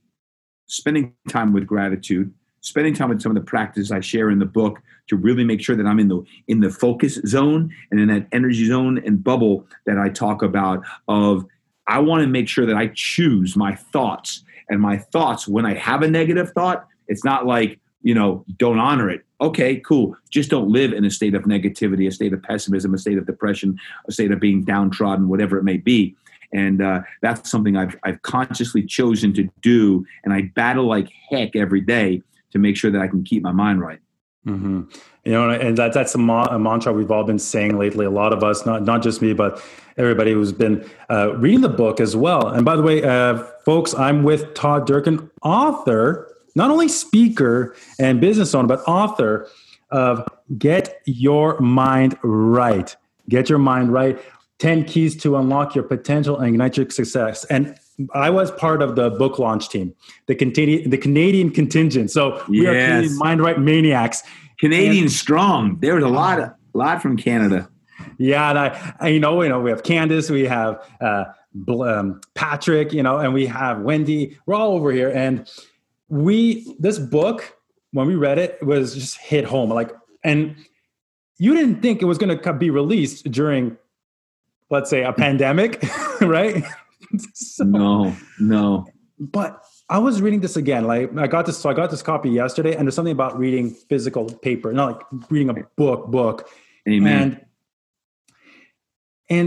spending time with gratitude, spending time with some of the practices I share in the book to really make sure that I'm in the in the focus zone and in that energy zone and bubble that I talk about of I want to make sure that I choose my thoughts. And my thoughts, when I have a negative thought, it's not like, you know, don't honor it. Okay, cool. Just don't live in a state of negativity, a state of pessimism, a state of depression, a state of being downtrodden, whatever it may be. And uh, that's something I've, I've consciously chosen to do. And I battle like heck every day to make sure that I can keep my mind right. Mm-hmm. You know, and that, that's a, ma- a mantra we've all been saying lately. A lot of us, not not just me, but everybody who's been uh, reading the book as well. And by the way, uh, folks, I'm with Todd Durkin, author, not only speaker and business owner, but author of Get Your Mind Right. Get Your Mind Right. ten Keys to Unlock Your Potential and Ignite Your Success. And I was part of the book launch team, the Canadian, the Canadian contingent. So we yes. are Canadian Mind Right Maniacs. Canadian and, strong. There was a lot, a lot from Canada. Yeah, and I, I you know, you know, we have Candace, we have uh, um, Patrick, you know, and we have Wendy. We're all over here, and we this book when we read it was just hit home. Like, and you didn't think it was going to be released during, let's say, a pandemic, right? So, no, no. But I was reading this again. Like I got this, so I got this copy yesterday, and there's something about reading physical paper, not like reading a book, book. Amen. And,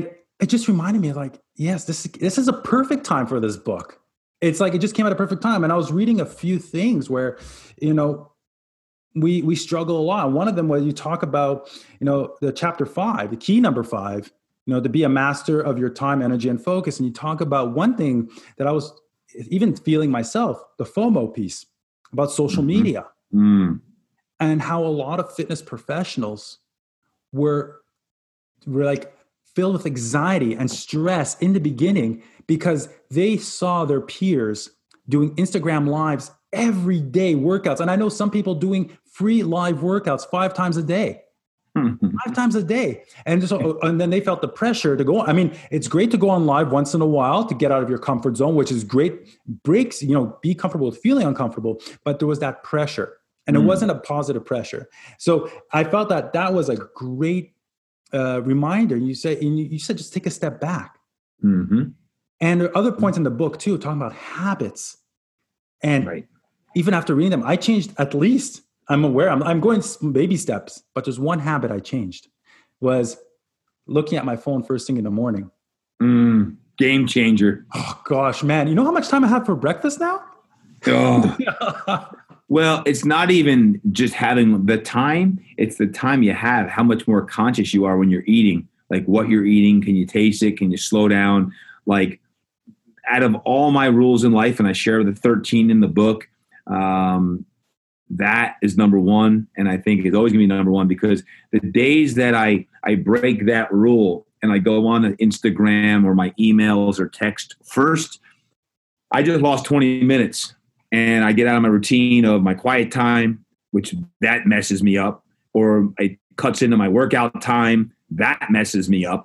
and it just reminded me, like, yes, this this is a perfect time for this book. It's like it just came at a perfect time. And I was reading a few things where, you know, we we struggle a lot. One of them was you talk about, you know, the chapter five, the key number five. You know, to be a master of your time, energy, and focus. And you talk about one thing that I was even feeling myself, the FOMO piece about social mm-hmm. media mm. and how a lot of fitness professionals were, were like filled with anxiety and stress in the beginning because they saw their peers doing Instagram lives every day workouts. And I know some people doing free live workouts five times a day. Five times a day. And so, and then they felt the pressure to go on. I mean, it's great to go on live once in a while to get out of your comfort zone, which is great. Breaks, you know, be comfortable with feeling uncomfortable, but there was that pressure and it mm. wasn't a positive pressure. So I felt that that was a great uh, reminder. You say, and you said, just take a step back. Mm-hmm. And there are other points in the book too, talking about habits. And right. even after reading them, I changed at least I'm aware, I'm, I'm going baby steps, but there's one habit I changed was looking at my phone first thing in the morning. Mm, game changer. Oh gosh, man. You know how much time I have for breakfast now? Oh. Well, it's not even just having the time. It's the time you have, how much more conscious you are when you're eating, like what you're eating. Can you taste it? Can you slow down? Like out of all my rules in life, and I share the thirteen in the book, um, that is number one, and I think it's always going to be number one because the days that I, I break that rule and I go on Instagram or my emails or text first, I just lost twenty minutes and I get out of my routine of my quiet time, which that messes me up, or it cuts into my workout time. That messes me up.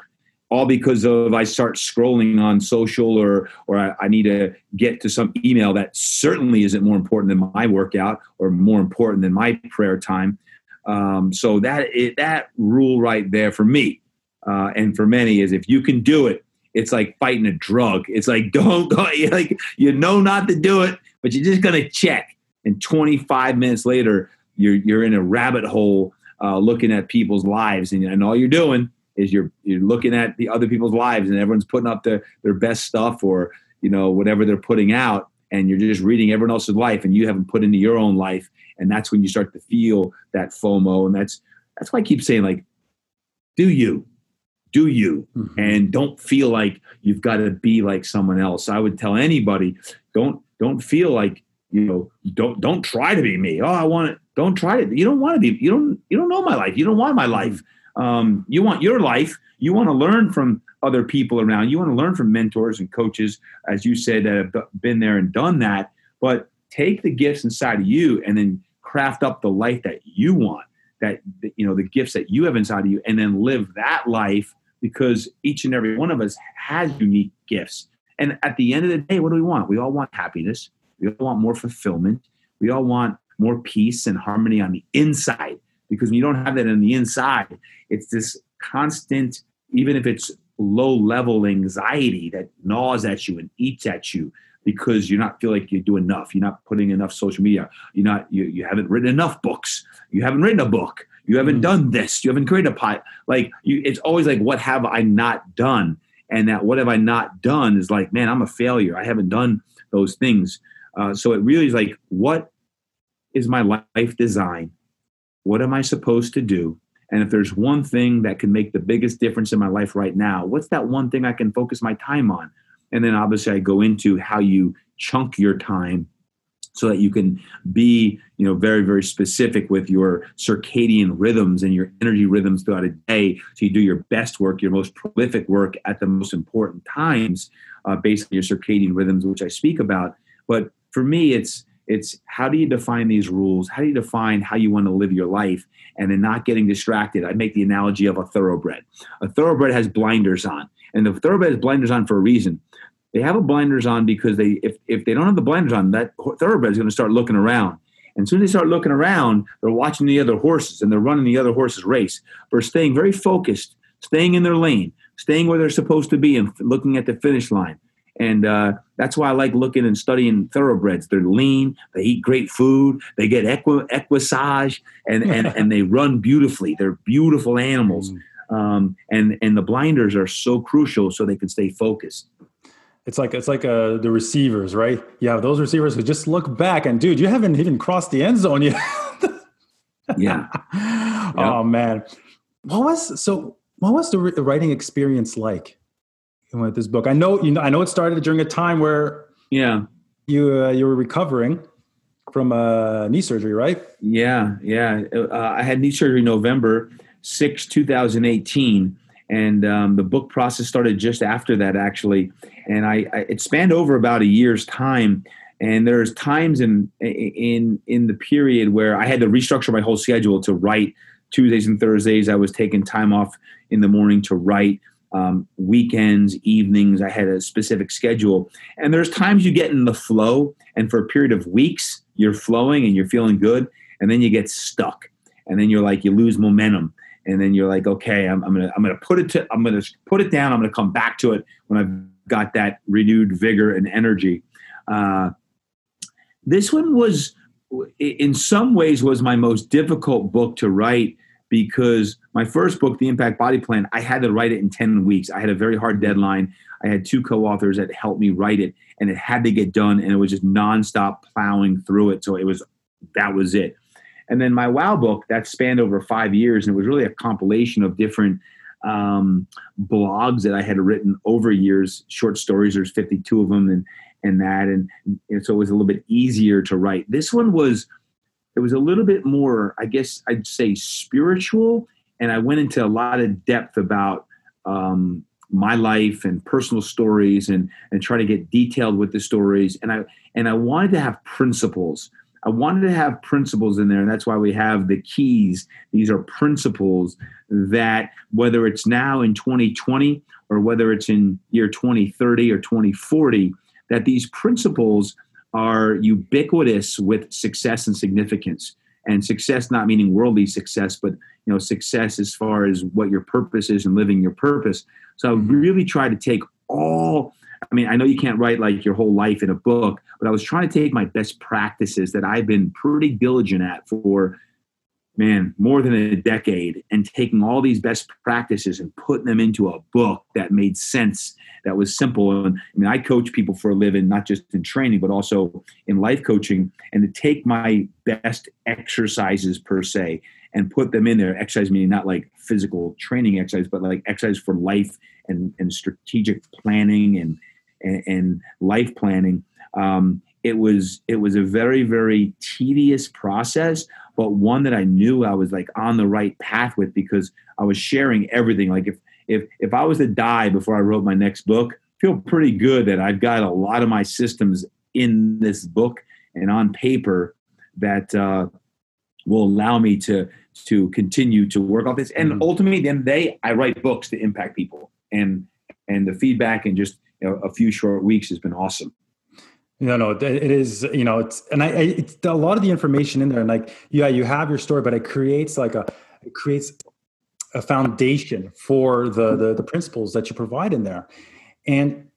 All because of I start scrolling on social or or I, I need to get to some email that certainly isn't more important than my workout or more important than my prayer time. Um, so that it, that rule right there for me uh, and for many is if you can do it, it's like fighting a drug. It's like don't go, like you know not to do it, but you're just gonna check. And twenty-five minutes later, you're you're in a rabbit hole uh, looking at people's lives and, and all you're doing. Is you're you're looking at the other people's lives and everyone's putting up their, their best stuff or, you know, whatever they're putting out and you're just reading everyone else's life and you haven't put into your own life. And that's when you start to feel that FOMO. And that's, that's why I keep saying like, do you, do you, mm-hmm. and don't feel like you've got to be like someone else. I would tell anybody, don't, don't feel like, you know, don't, don't try to be me. Oh, I want it. Don't try it. You don't want to be, you don't, you don't know my life. You don't want my life. Um, you want your life. You want to learn from other people around. You want to learn from mentors and coaches, as you said, that have been there and done that. But take the gifts inside of you and then craft up the life that you want, that, you know, the gifts that you have inside of you, and then live that life because each and every one of us has unique gifts. And at the end of the day, what do we want? We all want happiness. We all want more fulfillment. We all want more peace and harmony on the inside. Because when you don't have that on the inside, it's this constant, even if it's low-level anxiety that gnaws at you and eats at you because you're not feel like you do enough. You're not putting enough social media. You're not, you, you haven't written enough books. You haven't written a book. You haven't mm. done this. You haven't created a pot. Like you, it's always like, what have I not done? And that what have I not done is like, man, I'm a failure. I haven't done those things. Uh, so it really is like, what is my life design? What am I supposed to do? And if there's one thing that can make the biggest difference in my life right now, what's that one thing I can focus my time on? And then obviously I go into how you chunk your time so that you can be, you know, very, very specific with your circadian rhythms and your energy rhythms throughout a day. So you do your best work, your most prolific work at the most important times, uh, based on your circadian rhythms, which I speak about. But for me, it's, It's how do you define these rules? How do you define how you want to live your life? And then not getting distracted. I make the analogy of a thoroughbred. A thoroughbred has blinders on. And the thoroughbred has blinders on for a reason. They have a blinders on because they, if, if they don't have the blinders on, that thoroughbred is going to start looking around. And as soon as they start looking around, they're watching the other horses and they're running the other horse's race. They're staying very focused, staying in their lane, staying where they're supposed to be and looking at the finish line. And uh, that's why I like looking and studying thoroughbreds. They're lean. They eat great food. They get equi- equisage, and, and, and they run beautifully. They're beautiful animals. Um, and, and the blinders are so crucial so they can stay focused. It's like it's like uh, the receivers, right? You have those receivers who just look back and, dude, you haven't even crossed the end zone yet. Yeah. Yep. Oh, man. What was so? What was the, re- the writing experience like with this book? I know, you know, I know it started during a time where yeah, you uh, you were recovering from uh, knee surgery, right? Yeah, yeah. Uh, I had knee surgery November sixth, twenty eighteen, and um, the book process started just after that, actually. And I, I it spanned over about a year's time. And there's times in in in the period where I had to restructure my whole schedule to write Tuesdays and Thursdays. I was taking time off in the morning to write. Um, weekends, evenings, I had a specific schedule. And there's times you get in the flow, and for a period of weeks, you're flowing and you're feeling good, and then you get stuck. And then you're like, you lose momentum. And then you're like, okay, I'm, I'm gonna, I'm gonna put it to, I'm gonna put it down. I'm gonna come back to it when I've got that renewed vigor and energy. Uh, this one was, in some ways, was my most difficult book to write. Because my first book, The Impact Body Plan, I had to write it in ten weeks. I had a very hard deadline. I had two co-authors that helped me write it, and it had to get done, and it was just nonstop plowing through it. So it was, that was it. And then my WOW book, that spanned over five years, and it was really a compilation of different um, blogs that I had written over years, short stories. There's fifty-two of them and and that, and, and so it was a little bit easier to write. This one was... It was a little bit more, I guess I'd say, spiritual, and I went into a lot of depth about um, my life and personal stories, and and try to get detailed with the stories. And I and I wanted to have principles. I wanted to have principles in there, and that's why we have the keys. These are principles that, whether it's now in twenty twenty or whether it's in year twenty thirty or twenty forty, that these principles are ubiquitous with success and significance. And success not meaning worldly success, but, you know, success as far as what your purpose is and living your purpose. So I really try to take all, I mean, I know you can't write like your whole life in a book, but I was trying to take my best practices that I've been pretty diligent at for, man, more than a decade, and taking all these best practices and putting them into a book that made sense, that was simple. And I mean, I coach people for a living, not just in training, but also in life coaching, and to take my best exercises per se and put them in there. Exercise meaning not like physical training exercise, but like exercise for life and, and strategic planning and, and, and life planning. Um, It was it was a very, very tedious process, but one that I knew I was like on the right path with, because I was sharing everything. Like if if if I was to die before I wrote my next book, I feel pretty good that I've got a lot of my systems in this book and on paper that uh, will allow me to to continue to work on this. And mm-hmm. ultimately, at the end of the day, I write books to impact people, and and the feedback in just, you know, a few short weeks has been awesome. No, no, it is, you know, it's, and I, it's a lot of the information in there, and like, yeah, you have your story, but it creates like a, it creates a foundation for the, the, the principles that you provide in there. And,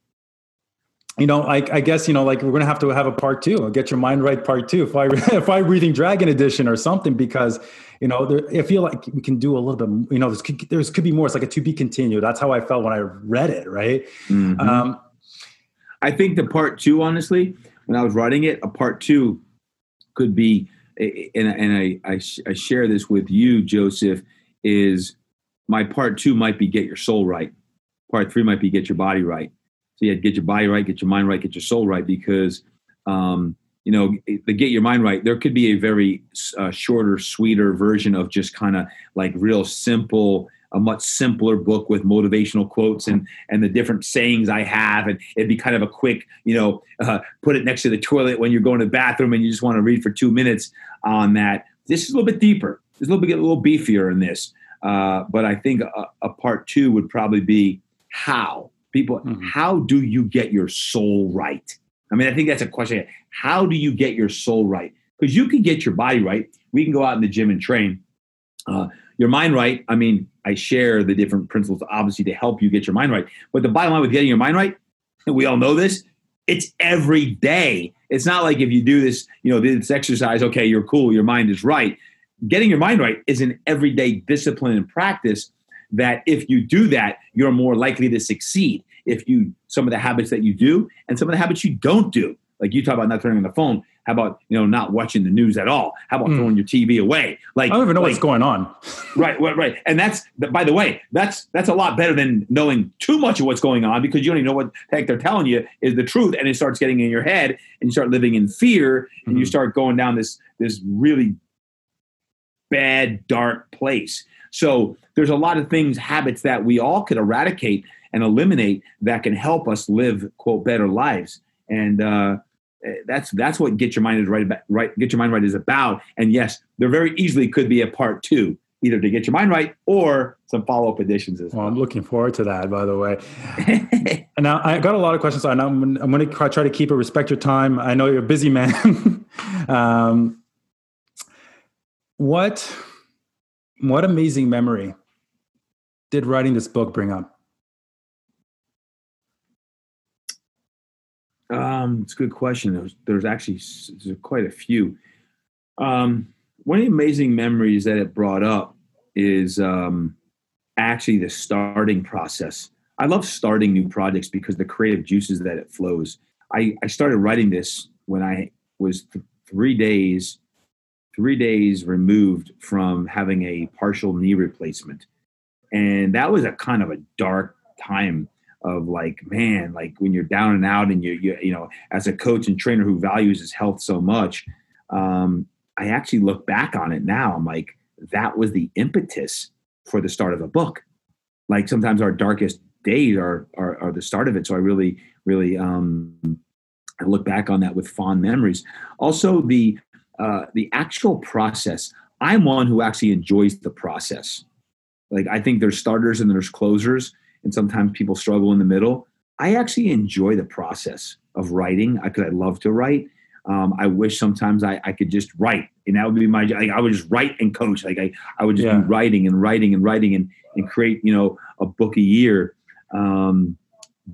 you know, I, I guess, you know, like, we're going to have to have a part two, and Get Your Mind Right part two, fire, fire breathing dragon edition or something, because, you know, there, I feel like we can do a little bit, you know, there's could, there's could be more. It's like a to be continued. That's how I felt when I read it. Right. Mm-hmm. Um, I think the part two, honestly, when I was writing it, a part two could be, and, and I, I, I share this with you, Joseph, is my part two might be get your soul right. Part three might be get your body right. So you had get your body right, get your mind right, get your soul right, because, um, you know, the get your mind right, there could be a very uh, shorter, sweeter version of just kind of like real simple, a much simpler book with motivational quotes and, and the different sayings I have. And it'd be kind of a quick, you know, uh, put it next to the toilet when you're going to the bathroom and you just want to read for two minutes on that. This is a little bit deeper. It's a little bit, a little beefier in this. Uh, but I think a, a part two would probably be how people, mm-hmm. how do you get your soul right? I mean, I think that's a question. How do you get your soul right? Because you can get your body right. We can go out in the gym and train, uh, your mind right. I mean, I share the different principles, obviously, to help you get your mind right. But the bottom line with getting your mind right, and we all know this, it's every day. It's not like if you do this, you know, this exercise, okay, you're cool, your mind is right. Getting your mind right is an everyday discipline and practice that if you do that, you're more likely to succeed. If you, some of the habits that you do and some of the habits you don't do, like you talk about not turning on the phone. How about, you know, not watching the news at all? How about mm. throwing your T V away? Like I don't even know like, what's going on. Right, right, right. And that's, by the way, that's that's a lot better than knowing too much of what's going on, because you don't even know what the heck they're telling you is the truth, and it starts getting in your head, and you start living in fear, mm-hmm. and you start going down this this really bad, dark place. So there's a lot of things, habits that we all could eradicate and eliminate that can help us live, quote, better lives. And, uh, That's that's what Get Your Mind Right about, right. Get Your Mind Right is about. And yes, there very easily could be a part two, either to Get Your Mind Right or some follow-up additions as well. well. I'm looking forward to that, by the way. And now I got a lot of questions, so I'm, I'm going to try to keep it, respect your time. I know you're a busy man. um, what what amazing memory did writing this book bring up? Um, it's a good question. There's, there's actually there's quite a few. Um, one of the amazing memories that it brought up is um, actually the starting process. I love starting new projects because the creative juices that it flows. I, I started writing this when I was th- three days, three days removed from having a partial knee replacement. And that was a kind of a dark time. Of like, man, like when you're down and out and you, you, you know, as a coach and trainer who values his health so much, um, I actually look back on it now. I'm like, that was the impetus for the start of a book. Like sometimes our darkest days are, are, are the start of it. So I really, really, um, I look back on that with fond memories. Also the, uh, the actual process. I'm one who actually enjoys the process. Like I think there's starters and there's closers. And sometimes people struggle in the middle. I actually enjoy the process of writing. I could, I love to write. Um, I wish sometimes I, I could just write, and that would be my, like, I would just write and coach. Like I, I would just yeah. be writing and writing and writing and, and create, you know, a book a year. Um,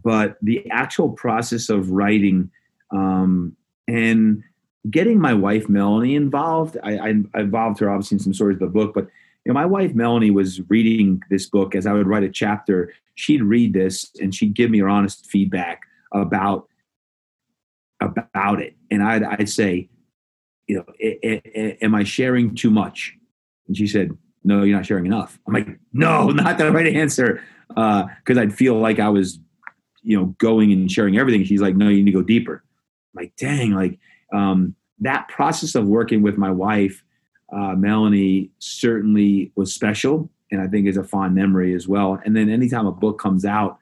but the actual process of writing um, and getting my wife, Melanie, involved, I, I, I involved her obviously in some stories of the book, but you know, my wife, Melanie, was reading this book. As I would write a chapter, she'd read this and she'd give me her honest feedback about, about it. And I'd, I'd say, you know, I, I, am I sharing too much? And she said, no, you're not sharing enough. I'm like, no, not the right answer. Uh, cause I'd feel like I was, you know, going and sharing everything. She's like, no, you need to go deeper. I'm like, dang, like um, that process of working with my wife, Uh, Melanie, certainly was special, and I think is a fond memory as well. And then anytime a book comes out,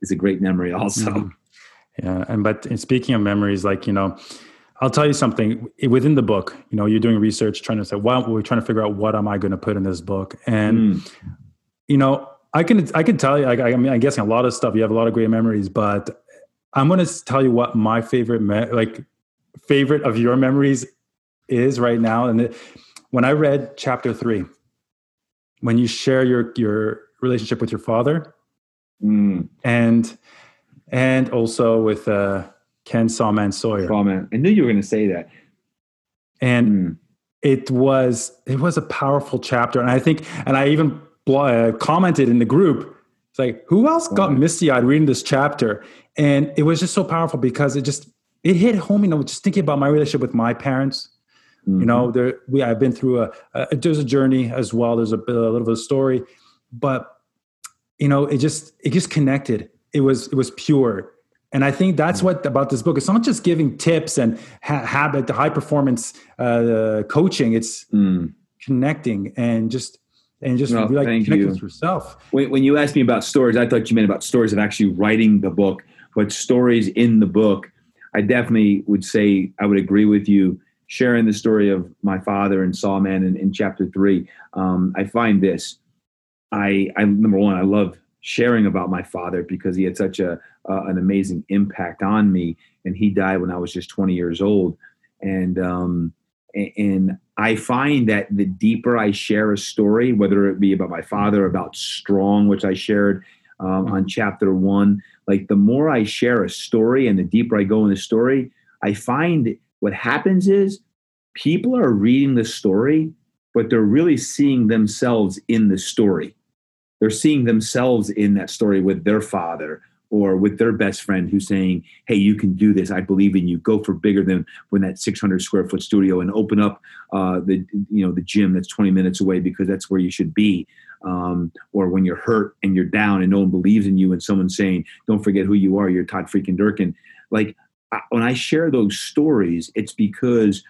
it's a great memory also. Mm-hmm. Yeah. And, but and speaking of memories, like, you know, I'll tell you something within the book, you know, you're doing research, trying to say, well, we're trying to figure out what am I going to put in this book? And, mm. you know, I can, I can tell you, I, I mean, I'm guessing a lot of stuff, you have a lot of great memories, but I'm going to tell you what my favorite, me- like favorite of your memories is right now. And it, when I read chapter three, when you share your, your relationship with your father mm. and, and also with uh, Ken Salman-Sawyer. Salman. I knew you were going to say that. And mm. it was, it was a powerful chapter. And I think, and I even bl- commented in the group, it's like, who else got wow. misty-eyed reading this chapter? And it was just so powerful because it just, it hit home, you know, just thinking about my relationship with my parents. Mm-hmm. You know, there, we, I've been through a, a, there's a journey as well. There's a, a little bit of a story, but you know, it just, it just connected. It was, it was pure. And I think that's what about this book. It's not just giving tips and ha- habit, the high performance uh, coaching. It's mm. connecting and just and just well, like connecting you. with yourself. When, when you asked me about stories, I thought you meant about stories of actually writing the book, but stories in the book. I definitely would say I would agree with you. Sharing the story of my father and Sawman in, in chapter three, um, I find this. I, I number one, I love sharing about my father because he had such a uh, an amazing impact on me, and he died when I was just twenty years old. And um, and I find that the deeper I share a story, whether it be about my father, about Strong, which I shared um, mm-hmm. on chapter one, like the more I share a story and the deeper I go in the story, I find what happens is people are reading the story, but they're really seeing themselves in the story. They're seeing themselves in that story with their father or with their best friend who's saying, hey, you can do this. I believe in you. Go for bigger than when that six hundred square foot studio and open up uh, the you know the gym that's twenty minutes away because that's where you should be. Um, or when you're hurt and you're down and no one believes in you and someone's saying, don't forget who you are. You're Todd freaking Durkin. Like I, when I share those stories, it's because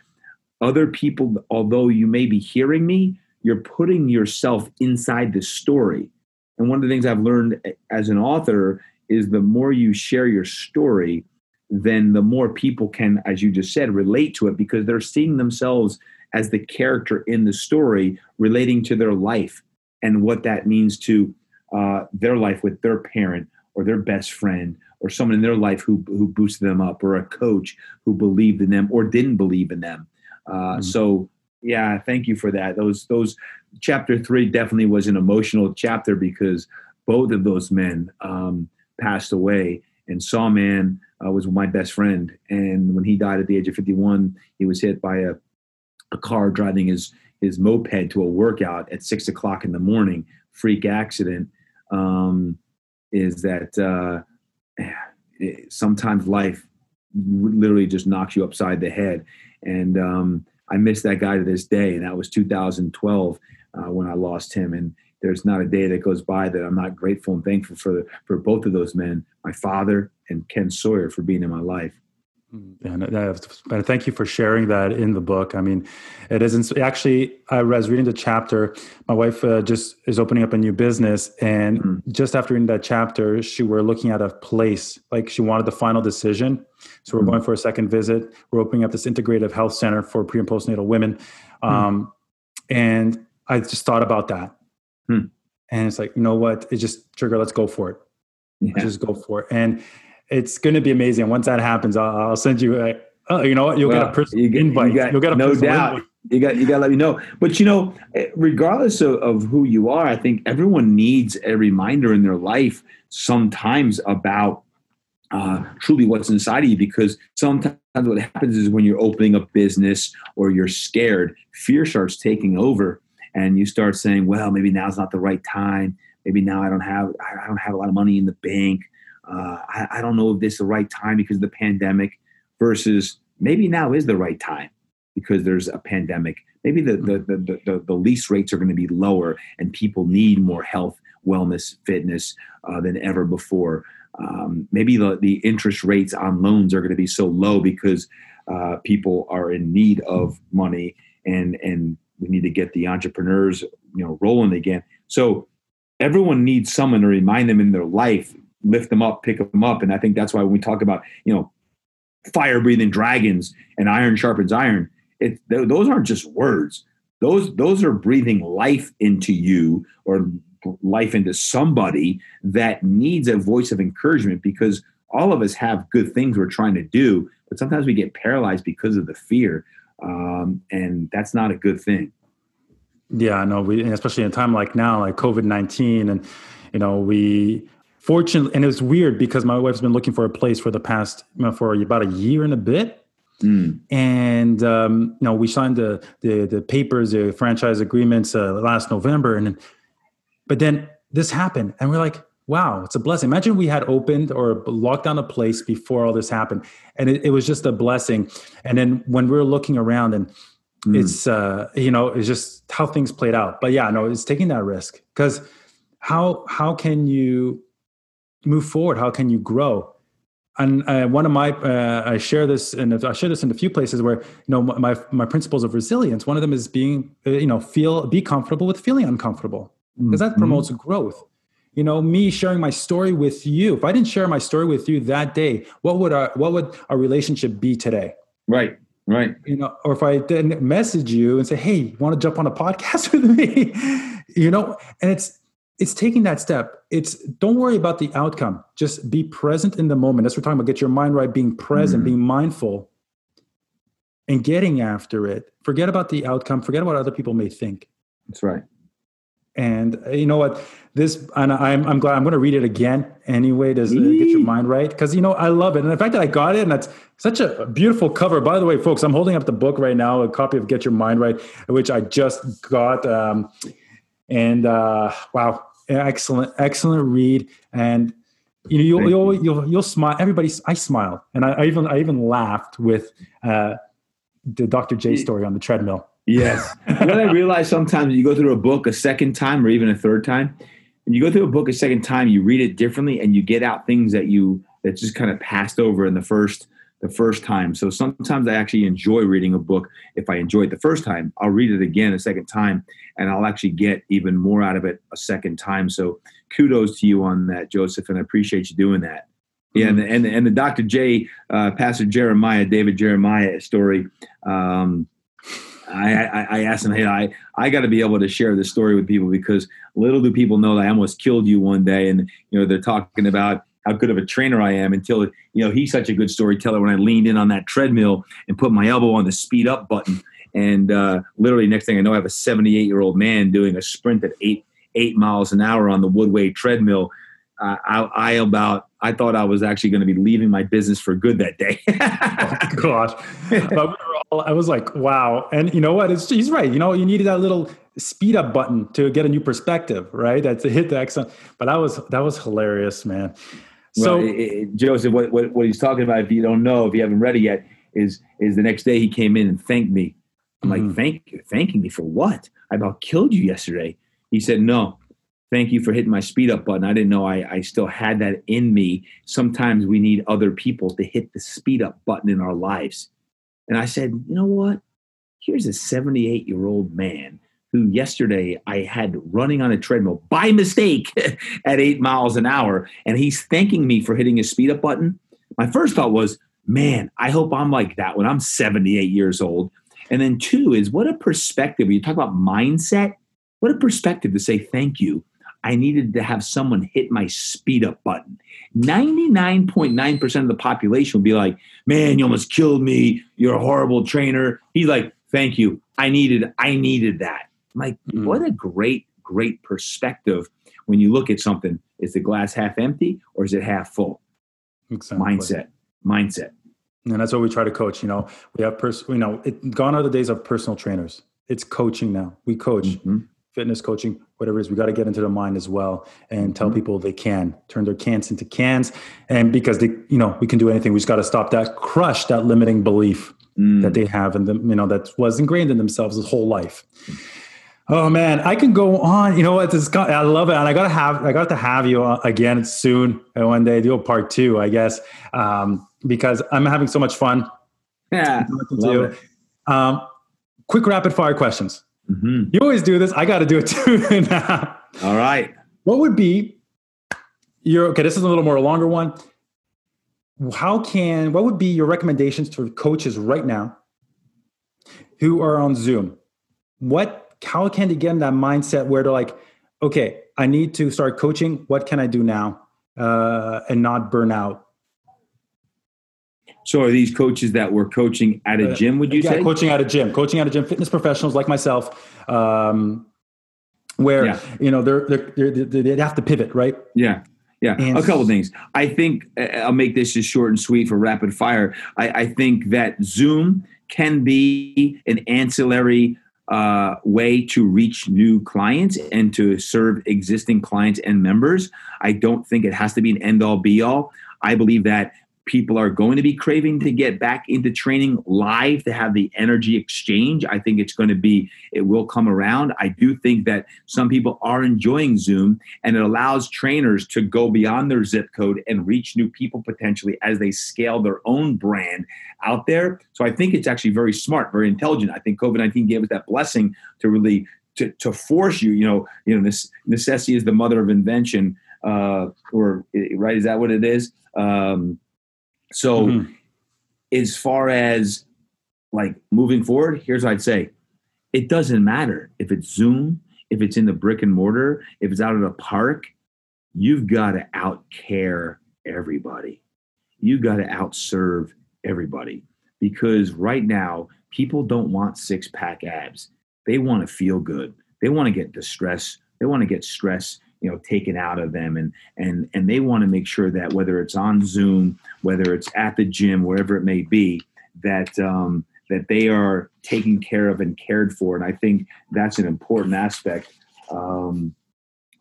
other people, although you may be hearing me, you're putting yourself inside the story. And one of the things I've learned as an author is the more you share your story, then the more people can, as you just said, relate to it because they're seeing themselves as the character in the story relating to their life and what that means to uh, their life with their parent or their best friend or someone in their life who, who boosted them up or a coach who believed in them or didn't believe in them. Uh, mm-hmm. So yeah, thank you for that. Those, those chapter three definitely was an emotional chapter because both of those men um, passed away, and Sawman uh, was my best friend. And when he died at the age of fifty-one, he was hit by a, a car driving his, his moped to a workout at six o'clock in the morning. Freak accident. Um, is that uh, sometimes life literally just knocks you upside the head. And, um, I miss that guy to this day, and that was two thousand twelve uh, when I lost him. And there's not a day that goes by that I'm not grateful and thankful for for both of those men, my father and Ken Sawyer, for being in my life. And uh, thank you for sharing that in the book. I mean, it isn't actually. I was reading the chapter. My wife uh, just is opening up a new business, and mm-hmm. just after reading that chapter, she were looking at a place. Like she wanted the final decision, so we're mm-hmm. going for a second visit. We're opening up this integrative health center for pre and postnatal women, um, mm-hmm. and I just thought about that, mm-hmm. and it's like, you know what? It just trigger. Let's go for it. Yeah. Let's just go for it, and. It's going to be amazing. Once that happens, I'll, I'll send you. A, oh, you know what? You'll well, get a personal you get, invite. You got, You'll get a no personal doubt. Invite. You got. You got to let me know. But you know, regardless of, of who you are, I think everyone needs a reminder in their life sometimes about uh, truly what's inside of you. Because sometimes what happens is when you're opening a business or you're scared, fear starts taking over, and you start saying, "Well, maybe now's not the right time. Maybe now I don't have. I don't have a lot of money in the bank." Uh, I, I don't know if this is the right time because of the pandemic versus maybe now is the right time because there's a pandemic. Maybe the the the, the, the lease rates are going to be lower and people need more health, wellness, fitness uh, than ever before. Um, maybe the, the interest rates on loans are going to be so low because uh, people are in need of money and, and we need to get the entrepreneurs, you know, rolling again. So everyone needs someone to remind them in their life, lift them up, pick them up. And I think that's why when we talk about, you know, fire breathing dragons and iron sharpens iron, it, th- those aren't just words. Those, those are breathing life into you or life into somebody that needs a voice of encouragement because all of us have good things we're trying to do, but sometimes we get paralyzed because of the fear. Um, and that's not a good thing. Yeah, I know. We, especially in a time like now, like COVID nineteen, and, you know, we fortunately, and it was weird because my wife's been looking for a place for the past, you know, for about a year and a bit. Mm. And, um, you know, we signed the, the, the papers, the franchise agreements uh, last November. And but then this happened and we're like, wow, it's a blessing. Imagine we had opened or locked down a place before all this happened. And it, it was just a blessing. And then when we were looking around and mm. it's, uh, you know, it's just how things played out. But yeah, no, it's taking that risk because how, how can you move forward? How can you grow? And uh, one of my, uh, I share this and I share this in a few places where, you know, my, my principles of resilience, one of them is being, you know, feel, be comfortable with feeling uncomfortable because that mm-hmm. promotes growth. You know, me sharing my story with you. If I didn't share my story with you that day, what would our, what would our relationship be today? Right, right. You know, or if I didn't message you and say, "Hey, you want to jump on a podcast with me?" You know, and it's it's taking that step. It's don't worry about the outcome. Just be present in the moment. That's what we're talking about. Get your mind right. Being present, mm. being mindful, and getting after it. Forget about the outcome. Forget what other people may think. That's right. And you know what, this, and I'm, I'm glad I'm going to read it again anyway to get your mind right. Cause you know, I love it. And the fact that I got it and that's such a beautiful cover, by the way, folks, I'm holding up the book right now, a copy of Get Your Mind Right, which I just got. Um, and, uh, wow. Excellent, excellent read. And you know, you'll, you'll, you'll, you'll, you'll smile. Everybody, I smiled. And I, I even, I even laughed with, uh, the Doctor J story on the treadmill. Yes. What I realize sometimes you go through a book a second time or even a third time, and you go through a book a second time, you read it differently and you get out things that you, that just kind of passed over in the first, the first time. So sometimes I actually enjoy reading a book. If I enjoyed the first time, I'll read it again a second time and I'll actually get even more out of it a second time. So kudos to you on that, Joseph. And I appreciate you doing that. Yeah. And the, and the, and the Doctor J, uh, Pastor Jeremiah, David Jeremiah story, um, I, I, I asked him, hey, I, I got to be able to share this story with people because little do people know that I almost killed you one day. And, you know, they're talking about how good of a trainer I am until, you know, he's such a good storyteller when I leaned in on that treadmill and put my elbow on the speed up button. And uh, literally next thing I know, I have a seventy-eight-year-old man doing a sprint at eight, eight miles an hour on the Woodway treadmill. Uh, I, I about I thought I was actually going to be leaving my business for good that day. Oh, gosh. But we were all, I was like, wow. And you know what? It's, he's right. You know, you needed that little speed up button to get a new perspective, right? That's to hit the accent. But that was, that was hilarious, man. So well, it, it, Joseph, what, what, what he's talking about, if you don't know, if you haven't read it yet, is, is the next day he came in and thanked me. I'm mm-hmm. like, thank you. Thanking me for what? I about killed you yesterday. He said, no. Thank you for hitting my speed up button. I didn't know I, I still had that in me. Sometimes we need other people to hit the speed up button in our lives. And I said, you know what? Here's a seventy-eight-year-old man who yesterday I had running on a treadmill by mistake at eight miles an hour. And he's thanking me for hitting his speed up button. My first thought was, man, I hope I'm like that when I'm seventy-eight years old. And then two is, what a perspective. When you talk about mindset, what a perspective to say thank you. I needed to have someone hit my speed up button. ninety-nine point nine percent of the population would be like, man, you almost killed me. You're a horrible trainer. He's like, thank you. I needed, I needed that. I'm like, mm-hmm. what a great, great perspective. When you look at something, is the glass half empty or is it half full? Exactly. Mindset, mindset. And that's what we try to coach. You know, we have pers- you know, it, gone are the days of personal trainers. It's coaching now. We coach. Mm-hmm. Fitness coaching, whatever it is, we got to get into the mind as well and tell mm-hmm. people they can turn their cans into cans. And because they, you know, we can do anything. We just got to stop that crush, that limiting belief mm. that they have and them, you know, that was ingrained in themselves this whole life. Oh man, I can go on. You know what? This got, I love it. And I got to have, I got to have you again soon. And one day do part two, I guess, um, because I'm having so much fun. Yeah. Love it. Um, quick rapid fire questions. Mm-hmm. You always do this. I got to do it too now. All right. What would be your, okay, this is a little more a longer one. How can, what would be your recommendations to coaches right now who are on Zoom? What, how can they get in that mindset where they're like, okay, I need to start coaching. What can I do now? Uh, and not burn out So are these coaches that were coaching at a gym, would you yeah, say? Coaching at a gym, coaching at a gym, fitness professionals like myself, um, where, yeah. you know, they're, they're, they're, they'd have to pivot, right? Yeah. Yeah. And a couple of things. I think I'll make this as short and sweet for rapid fire. I, I think that Zoom can be an ancillary uh, way to reach new clients and to serve existing clients and members. I don't think it has to be an end all be all. I believe that people are going to be craving to get back into training live, to have the energy exchange. I think it's going to be, it will come around. I do think that some people are enjoying Zoom, and it allows trainers to go beyond their zip code and reach new people potentially as they scale their own brand out there. So I think it's actually very smart, very intelligent. I think COVID nineteen gave us that blessing to really, to, to force you, you know, you know, necessity is the mother of invention, uh, or right. Is that what it is? Um, So mm-hmm. as far as like moving forward, here's what I'd say. It doesn't matter if it's Zoom, if it's in the brick and mortar, if it's out at a park, you've got to outcare everybody. You got to outserve everybody, because right now people don't want six pack abs. They want to feel good. They want to get distress. They want to get stress, you know, taken out of them. And, and, and they want to make sure that whether it's on Zoom, whether it's at the gym, wherever it may be, that, um, that they are taken care of and cared for. And I think that's an important aspect, um,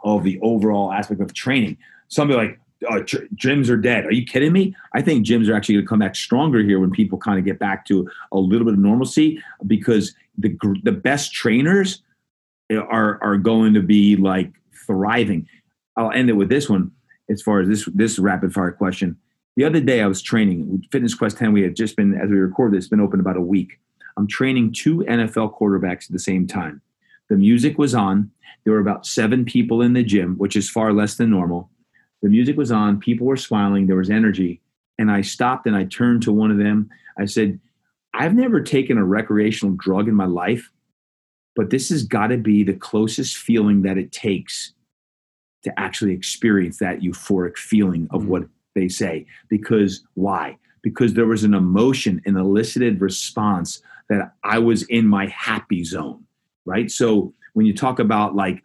of the overall aspect of training. Somebody like, oh, gyms are dead. Are you kidding me? I think gyms are actually going to come back stronger here when people kind of get back to a little bit of normalcy, because the, the best trainers are, are going to be like, thriving. I'll end it with this one. As far as this this rapid fire question, the other day I was training Fitness Quest ten. We had just been, as we recorded, it's been open about a week. I'm training two N F L quarterbacks at the same time. The music was on. There were about seven people in the gym, which is far less than normal. The music was on. People were smiling. There was energy. And I stopped and I turned to one of them. I said, "I've never taken a recreational drug in my life, but this has got to be the closest feeling that it takes to actually experience that euphoric feeling of what they say." Because why? Because there was an emotion, an elicited response that I was in my happy zone, right? So when you talk about like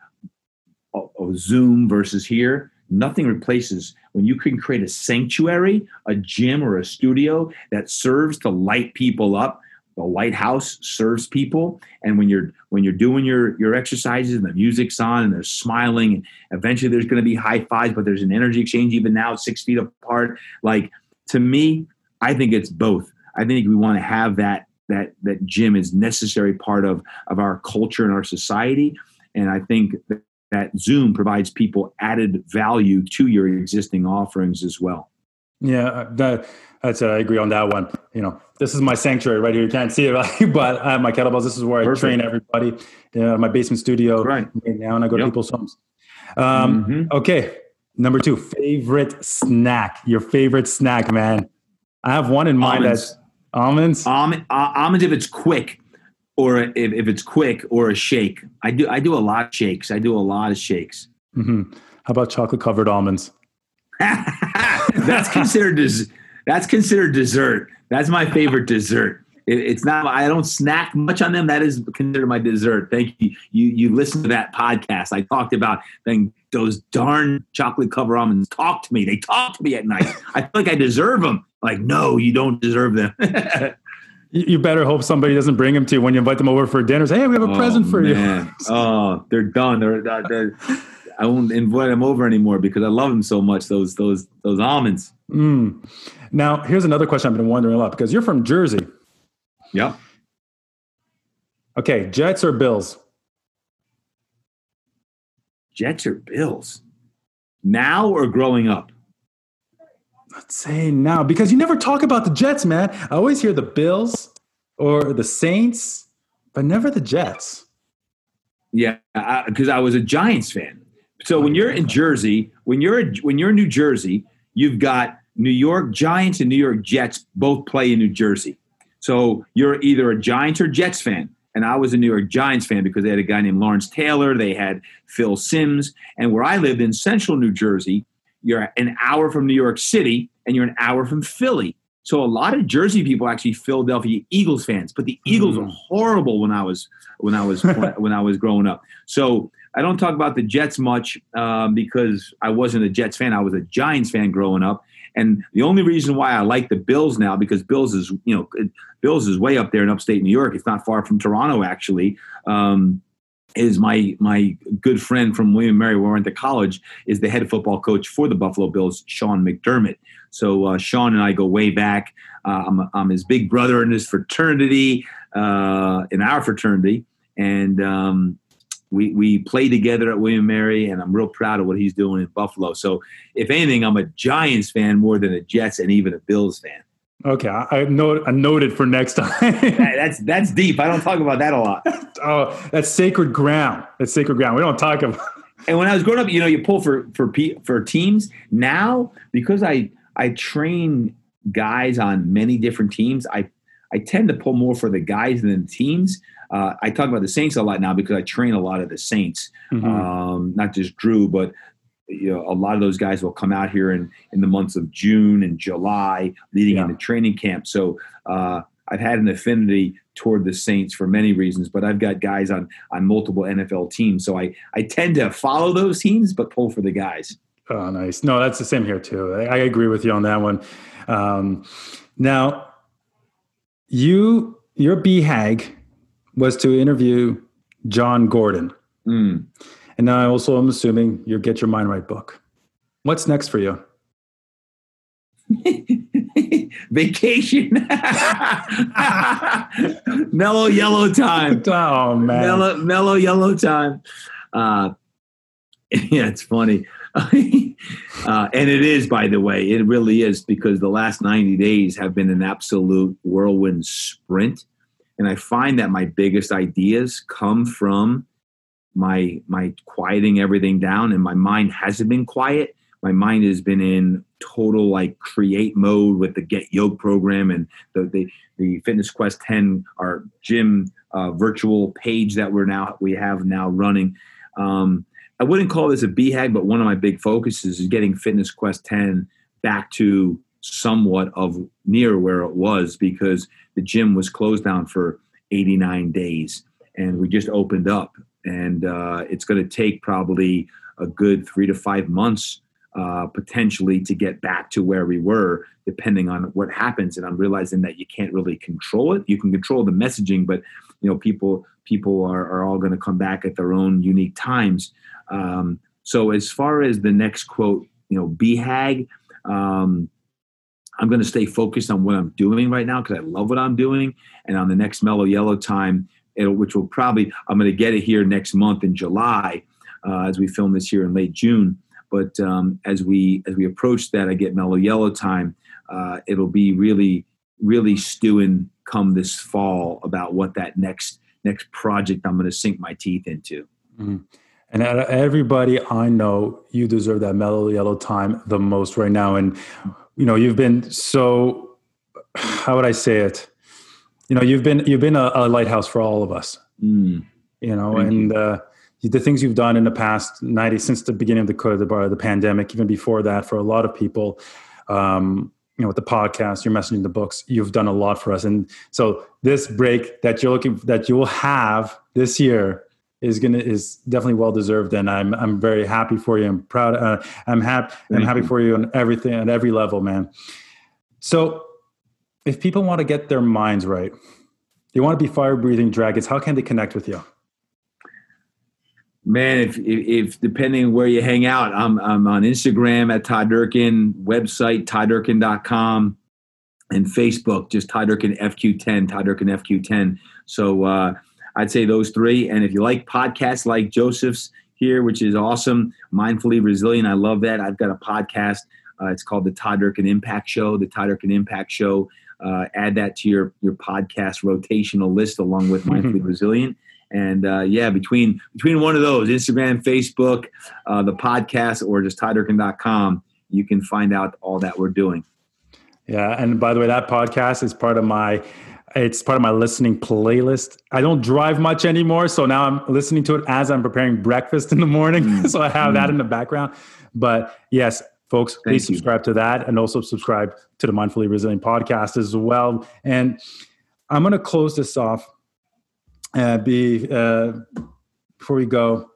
oh, oh, Zoom versus here, nothing replaces when you can create a sanctuary, a gym or a studio that serves to light people up. The lighthouse serves people. And when you're when you're doing your your exercises and the music's on and they're smiling, and eventually there's going to be high fives, but there's an energy exchange even now, six feet apart. Like, to me, I think it's both. I think we want to have that that that gym is necessary part of, of our culture and our society. And I think that, that Zoom provides people added value to your existing offerings as well. Yeah, that, that's uh, I agree on that one. You know, this is my sanctuary right here. You can't see it, right? But I have my kettlebells. This is where I Perfect. train everybody. Yeah, my basement studio right, right now, and I go yep. to people's homes. Um, mm-hmm. Okay, number two, favorite snack. Your favorite snack, man. I have one in mind. Almonds. That's almonds. Almond, uh, almonds if it's quick, or if, if it's quick, or a shake. I do. I do a lot of shakes. I do a lot of shakes. Mm-hmm. How about chocolate covered almonds? That's considered des- that's considered dessert. That's my favorite dessert. It, it's not. I don't snack much on them. That is considered my dessert. Thank you. You you listened to that podcast. I talked about then those darn chocolate covered almonds. Talk to me. They talk to me at night. I feel like I deserve them. Like, no, you don't deserve them. You better hope somebody doesn't bring them to you when you invite them over for dinner. Say, hey, we have a oh, present for man. you. Oh, they're done. They're done. I won't invite them over anymore because I love them so much. Those, those, those almonds. Mm. Now, here's another question I've been wondering a lot, because you're from Jersey. Yeah. Okay. Jets or Bills? Jets or Bills? Now or growing up? Let's say now, because you never talk about the Jets, man. I always hear the Bills or the Saints, but never the Jets. Yeah. Because I, I was a Giants fan. So when you're in Jersey, when you're when you're in New Jersey, you've got New York Giants and New York Jets both play in New Jersey. So you're either a Giants or Jets fan. And I was a New York Giants fan because they had a guy named Lawrence Taylor. They had Phil Simms. And where I lived in central New Jersey, you're an hour from New York City and you're an hour from Philly. So a lot of Jersey people are actually Philadelphia Eagles fans, but the Eagles mm. are horrible when I was when I was when I was growing up. So I don't talk about the Jets much um, because I wasn't a Jets fan. I was a Giants fan growing up, and the only reason why I like the Bills now because Bills is you know Bills is way up there in upstate New York. It's not far from Toronto actually. Um, is my my good friend from William and Mary, where I went to college, is the head football coach for the Buffalo Bills, Sean McDermott. So uh, Sean and I go way back. Uh, I'm, I'm his big brother in his fraternity, uh, in our fraternity, and um, we we play together at William and Mary, and I'm real proud of what he's doing in Buffalo. So if anything, I'm a Giants fan more than a Jets and even a Bills fan. Okay, I, I note I noted for next time. that, that's that's deep. I don't talk about that a lot. Oh, that's sacred ground. That's sacred ground. We don't talk about. And when I was growing up, you know, you pull for for for teams. Now, because I I train guys on many different teams, I I tend to pull more for the guys than the teams. Uh, I talk about the Saints a lot now because I train a lot of the Saints, mm-hmm. um, not just Drew, but. You know, a lot of those guys will come out here in, in the months of June and July leading yeah. into training camp. So uh, I've had an affinity toward the Saints for many reasons, but I've got guys on, on multiple N F L teams. So I, I tend to follow those teams, but pull for the guys. Oh, nice. No, that's the same here too. I, I agree with you on that one. Um, now you, your B HAG was to interview John Gordon. Mm. And now I also am assuming your Get Your Mind Right book. What's next for you? Vacation. Mellow yellow time. Oh, man. Mellow, mellow yellow time. Uh, yeah, it's funny. uh, and it is, by the way. It really is because the last ninety days have been an absolute whirlwind sprint. And I find that my biggest ideas come from my my quieting everything down, and my mind hasn't been quiet. My mind has been in total like create mode with the Get Yoke program and the the, the Fitness Quest ten, our gym uh, virtual page that we're now we have now running. Um, I wouldn't call this a B HAG, but one of my big focuses is getting Fitness Quest ten back to somewhat of near where it was because the gym was closed down for eighty-nine days, and we just opened up. And uh, it's going to take probably a good three to five months uh, potentially to get back to where we were, depending on what happens. And I'm realizing that you can't really control it. You can control the messaging, but you know, people people are, are all going to come back at their own unique times. Um, so as far as the next quote, you know, B HAG, um, I'm going to stay focused on what I'm doing right now because I love what I'm doing. And on the next Mellow Yellow time. It, which will probably, I'm going to get it here next month in July uh, as we film this here in late June. But um, as we as we approach that, I get Mellow Yellow time. Uh, it'll be really, really stewing come this fall about what that next next project I'm going to sink my teeth into. Mm-hmm. And out of everybody I know, you deserve that Mellow Yellow time the most right now. And, you know, you've been so, how would I say it? You know, you've been you've been a, a lighthouse for all of us. Mm. You know, Thank and you. Uh, the things you've done in the past ninety, since the beginning of the the, the pandemic, even before that, for a lot of people, um, you know, with the podcast, your messaging, the books, you've done a lot for us. And so, this break that you're looking that you will have this year is gonna is definitely well deserved. And I'm I'm very happy for you. I'm proud. Uh, I'm happy. Thank I'm happy you. for you on everything at every level, man. So. If people want to get their minds right, they want to be fire-breathing dragons, how can they connect with you? Man, if, if, if depending on where you hang out, I'm I'm on Instagram at Todd Durkin, website todd durkin dot com, and Facebook, just Todd Durkin F Q ten, Todd Durkin F Q ten. So uh, I'd say those three. And if you like podcasts like Joseph's here, which is awesome, Mindfully Resilient, I love that. I've got a podcast. Uh, it's called the Todd Durkin Impact Show, the Todd Durkin Impact Show. Uh, add that to your your podcast rotational list along with Mindfully Resilient. And uh, yeah, between between one of those, Instagram, Facebook, uh, the podcast, or just todd durkin dot com, you can find out all that we're doing. Yeah, and by the way, that podcast is part of my it's part of my listening playlist. I don't drive much anymore, so now I'm listening to it as I'm preparing breakfast in the morning. Mm. So I have mm. that in the background. But yes, Folks, Thank please subscribe you. to that, and also subscribe to the Mindfully Resilient podcast as well. And I'm going to close this off uh, be, uh, before we go.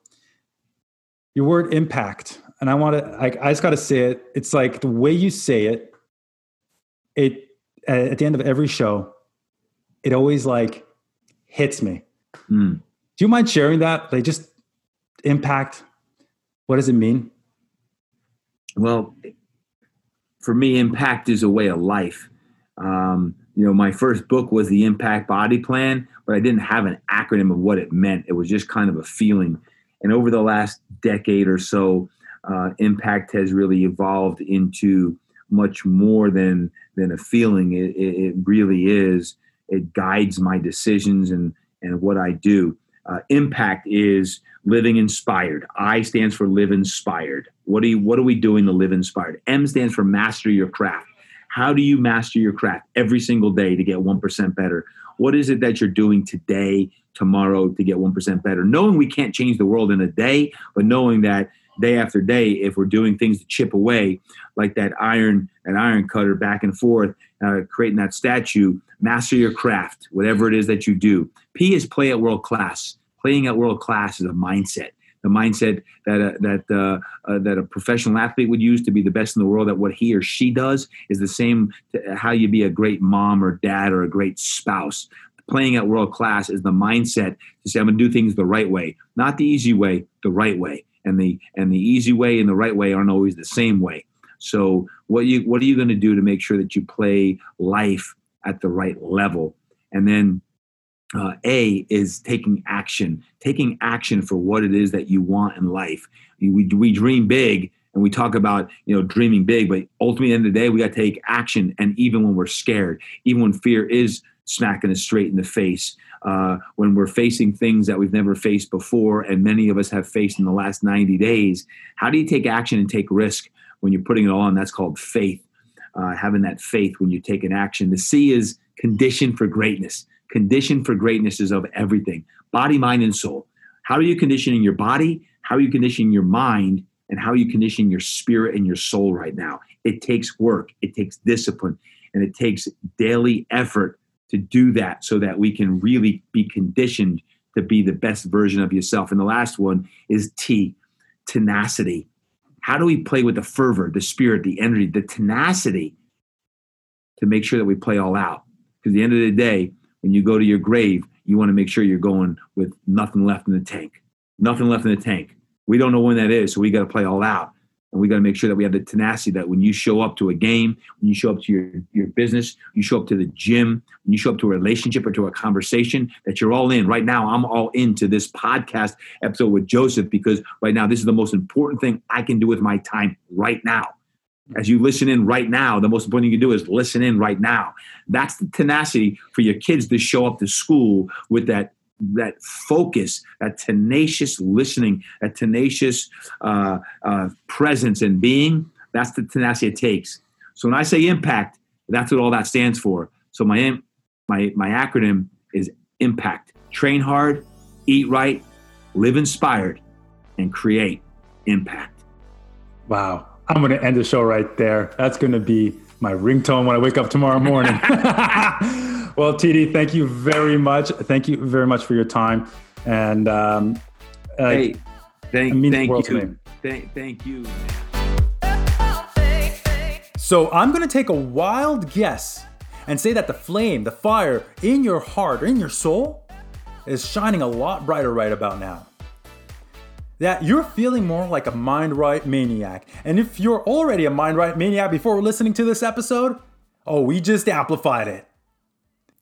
Your word impact. And I want to, I, I just got to say it. It's like the way you say it, it uh, at the end of every show, it always like hits me. Mm. Do you mind sharing that? Like, just impact. What does it mean? Well, for me, impact is a way of life. Um, you know, my first book was the Impact Body Plan, but I didn't have an acronym of what it meant. It was just kind of a feeling. And over the last decade or so, uh, impact has really evolved into much more than than a feeling. It, it, it really is. It guides my decisions and, and what I do. Uh, impact is living inspired. I stands for live inspired. What do you, what are we doing to live inspired? M stands for master your craft. How do you master your craft every single day to get one percent better? What is it that you're doing today, tomorrow to get one percent better? Knowing we can't change the world in a day, but knowing that day after day, if we're doing things to chip away, like that iron, an iron cutter back and forth, uh, creating that statue, master your craft, whatever it is that you do. P is play at world class. Playing at world class is a mindset. The mindset that a, that uh, uh, that a professional athlete would use to be the best in the world at what he or she does is the same to how you be a great mom or dad or a great spouse. Playing at world class is the mindset to say, I'm going to do things the right way, not the easy way, the right way. And the and the easy way and the right way aren't always the same way. So what you what are you going to do to make sure that you play life at the right level? And then uh, A is taking action, taking action for what it is that you want in life. We we dream big and we talk about, you know, dreaming big, but ultimately at the end of the day, we got to take action. And even when we're scared, even when fear is smacking us straight in the face, uh, when we're facing things that we've never faced before, and many of us have faced in the last ninety days, how do you take action and take risk when you're putting it on? That's called faith, uh, having that faith when you take an action. The C is condition for greatness. Condition for greatness is of everything, body, mind, and soul. How are you conditioning your body? How are you conditioning your mind? And how are you conditioning your spirit and your soul right now? It takes work. It takes discipline. And it takes daily effort to do that so that we can really be conditioned to be the best version of yourself. And the last one is T, tenacity. How do we play with the fervor, the spirit, the energy, the tenacity to make sure that we play all out? Because at the end of the day, when you go to your grave, you want to make sure you're going with nothing left in the tank. Nothing left in the tank. We don't know when that is, so we got to play all out. And we got to make sure that we have the tenacity that when you show up to a game, when you show up to your, your business, you show up to the gym, when you show up to a relationship or to a conversation, that you're all in. Right now, I'm all into this podcast episode with Joseph because right now, this is the most important thing I can do with my time right now. As you listen in right now, the most important thing you do is listen in right now. That's the tenacity for your kids to show up to school with that that focus, that tenacious listening, that tenacious uh, uh, presence and being. That's the tenacity it takes. So when I say impact, that's what all that stands for. So my my my acronym is impact. Train hard, eat right, live inspired, and create impact. Wow. I'm going to end the show right there. That's going to be my ringtone when I wake up tomorrow morning. Well, T D, thank you very much. Thank you very much for your time. And um, uh, hey, thank, I mean thank you. Thank, thank you. So I'm going to take a wild guess and say that the flame, the fire in your heart, in your soul, is shining a lot brighter right about now. That you're feeling more like a Mind Right Maniac. And if you're already a Mind Right Maniac before listening to this episode, oh, we just amplified it.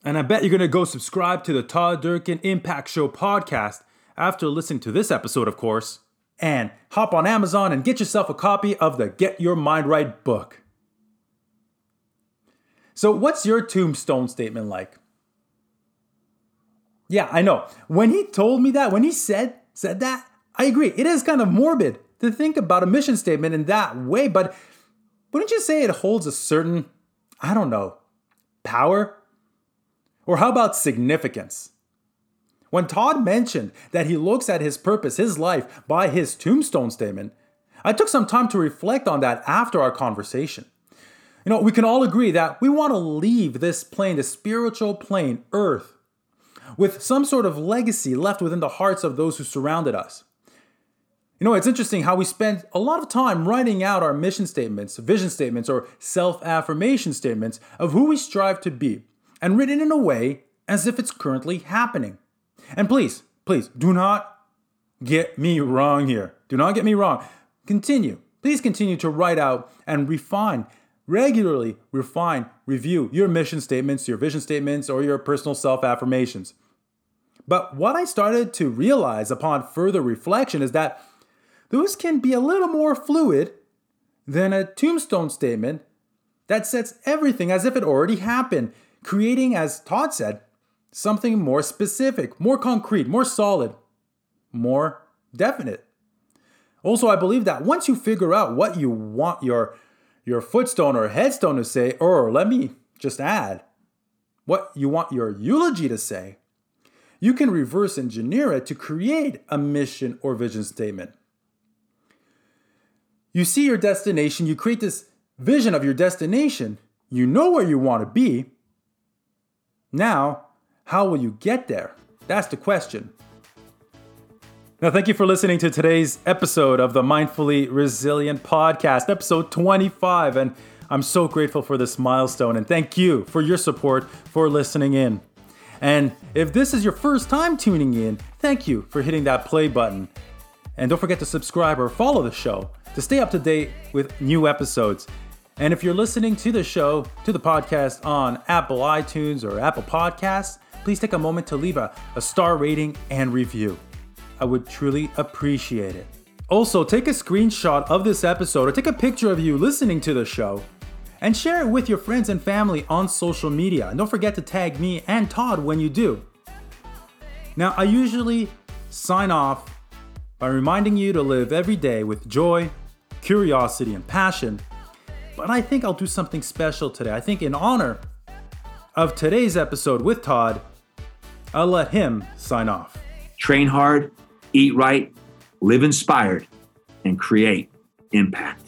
And I bet you're going to go subscribe to the Todd Durkin Impact Show podcast after listening to this episode, of course. And hop on Amazon and get yourself a copy of the Get Your Mind Right book. So what's your tombstone statement like? Yeah, I know. When he told me that, when he said said that, I agree. It is kind of morbid to think about a mission statement in that way. But wouldn't you say it holds a certain, I don't know, power? Or how about significance? When Todd mentioned that he looks at his purpose, his life, by his tombstone statement, I took some time to reflect on that after our conversation. You know, we can all agree that we want to leave this plane, the spiritual plane, Earth, with some sort of legacy left within the hearts of those who surrounded us. You know, it's interesting how we spend a lot of time writing out our mission statements, vision statements, or self-affirmation statements of who we strive to be, and written in a way as if it's currently happening. And please, please, do not get me wrong here. Do not get me wrong. Continue. Please continue to write out and refine Regularly refine, review your mission statements, your vision statements, or your personal self-affirmations. But what I started to realize upon further reflection is that those can be a little more fluid than a tombstone statement that sets everything as if it already happened, creating, as Todd said, something more specific, more concrete, more solid, more definite. Also, I believe that once you figure out what you want your your footstone or headstone to say, or let me just add, what you want your eulogy to say, you can reverse engineer it to create a mission or vision statement. You see your destination, you create this vision of your destination, you know where you want to be. Now, how will you get there? That's the question. Now, thank you for listening to today's episode of the Mindfully Resilient Podcast, episode twenty-five. And I'm so grateful for this milestone. And thank you for your support, for listening in. And if this is your first time tuning in, thank you for hitting that play button. And don't forget to subscribe or follow the show to stay up to date with new episodes. And if you're listening to the show, to the podcast on Apple iTunes or Apple Podcasts, please take a moment to leave a, a star rating and review. I would truly appreciate it. Also, take a screenshot of this episode or take a picture of you listening to the show and share it with your friends and family on social media. And don't forget to tag me and Todd when you do. Now, I usually sign off by reminding you to live every day with joy, curiosity, and passion. But I think I'll do something special today. I think in honor of today's episode with Todd, I'll let him sign off. Train hard. Eat right, live inspired, and create impact.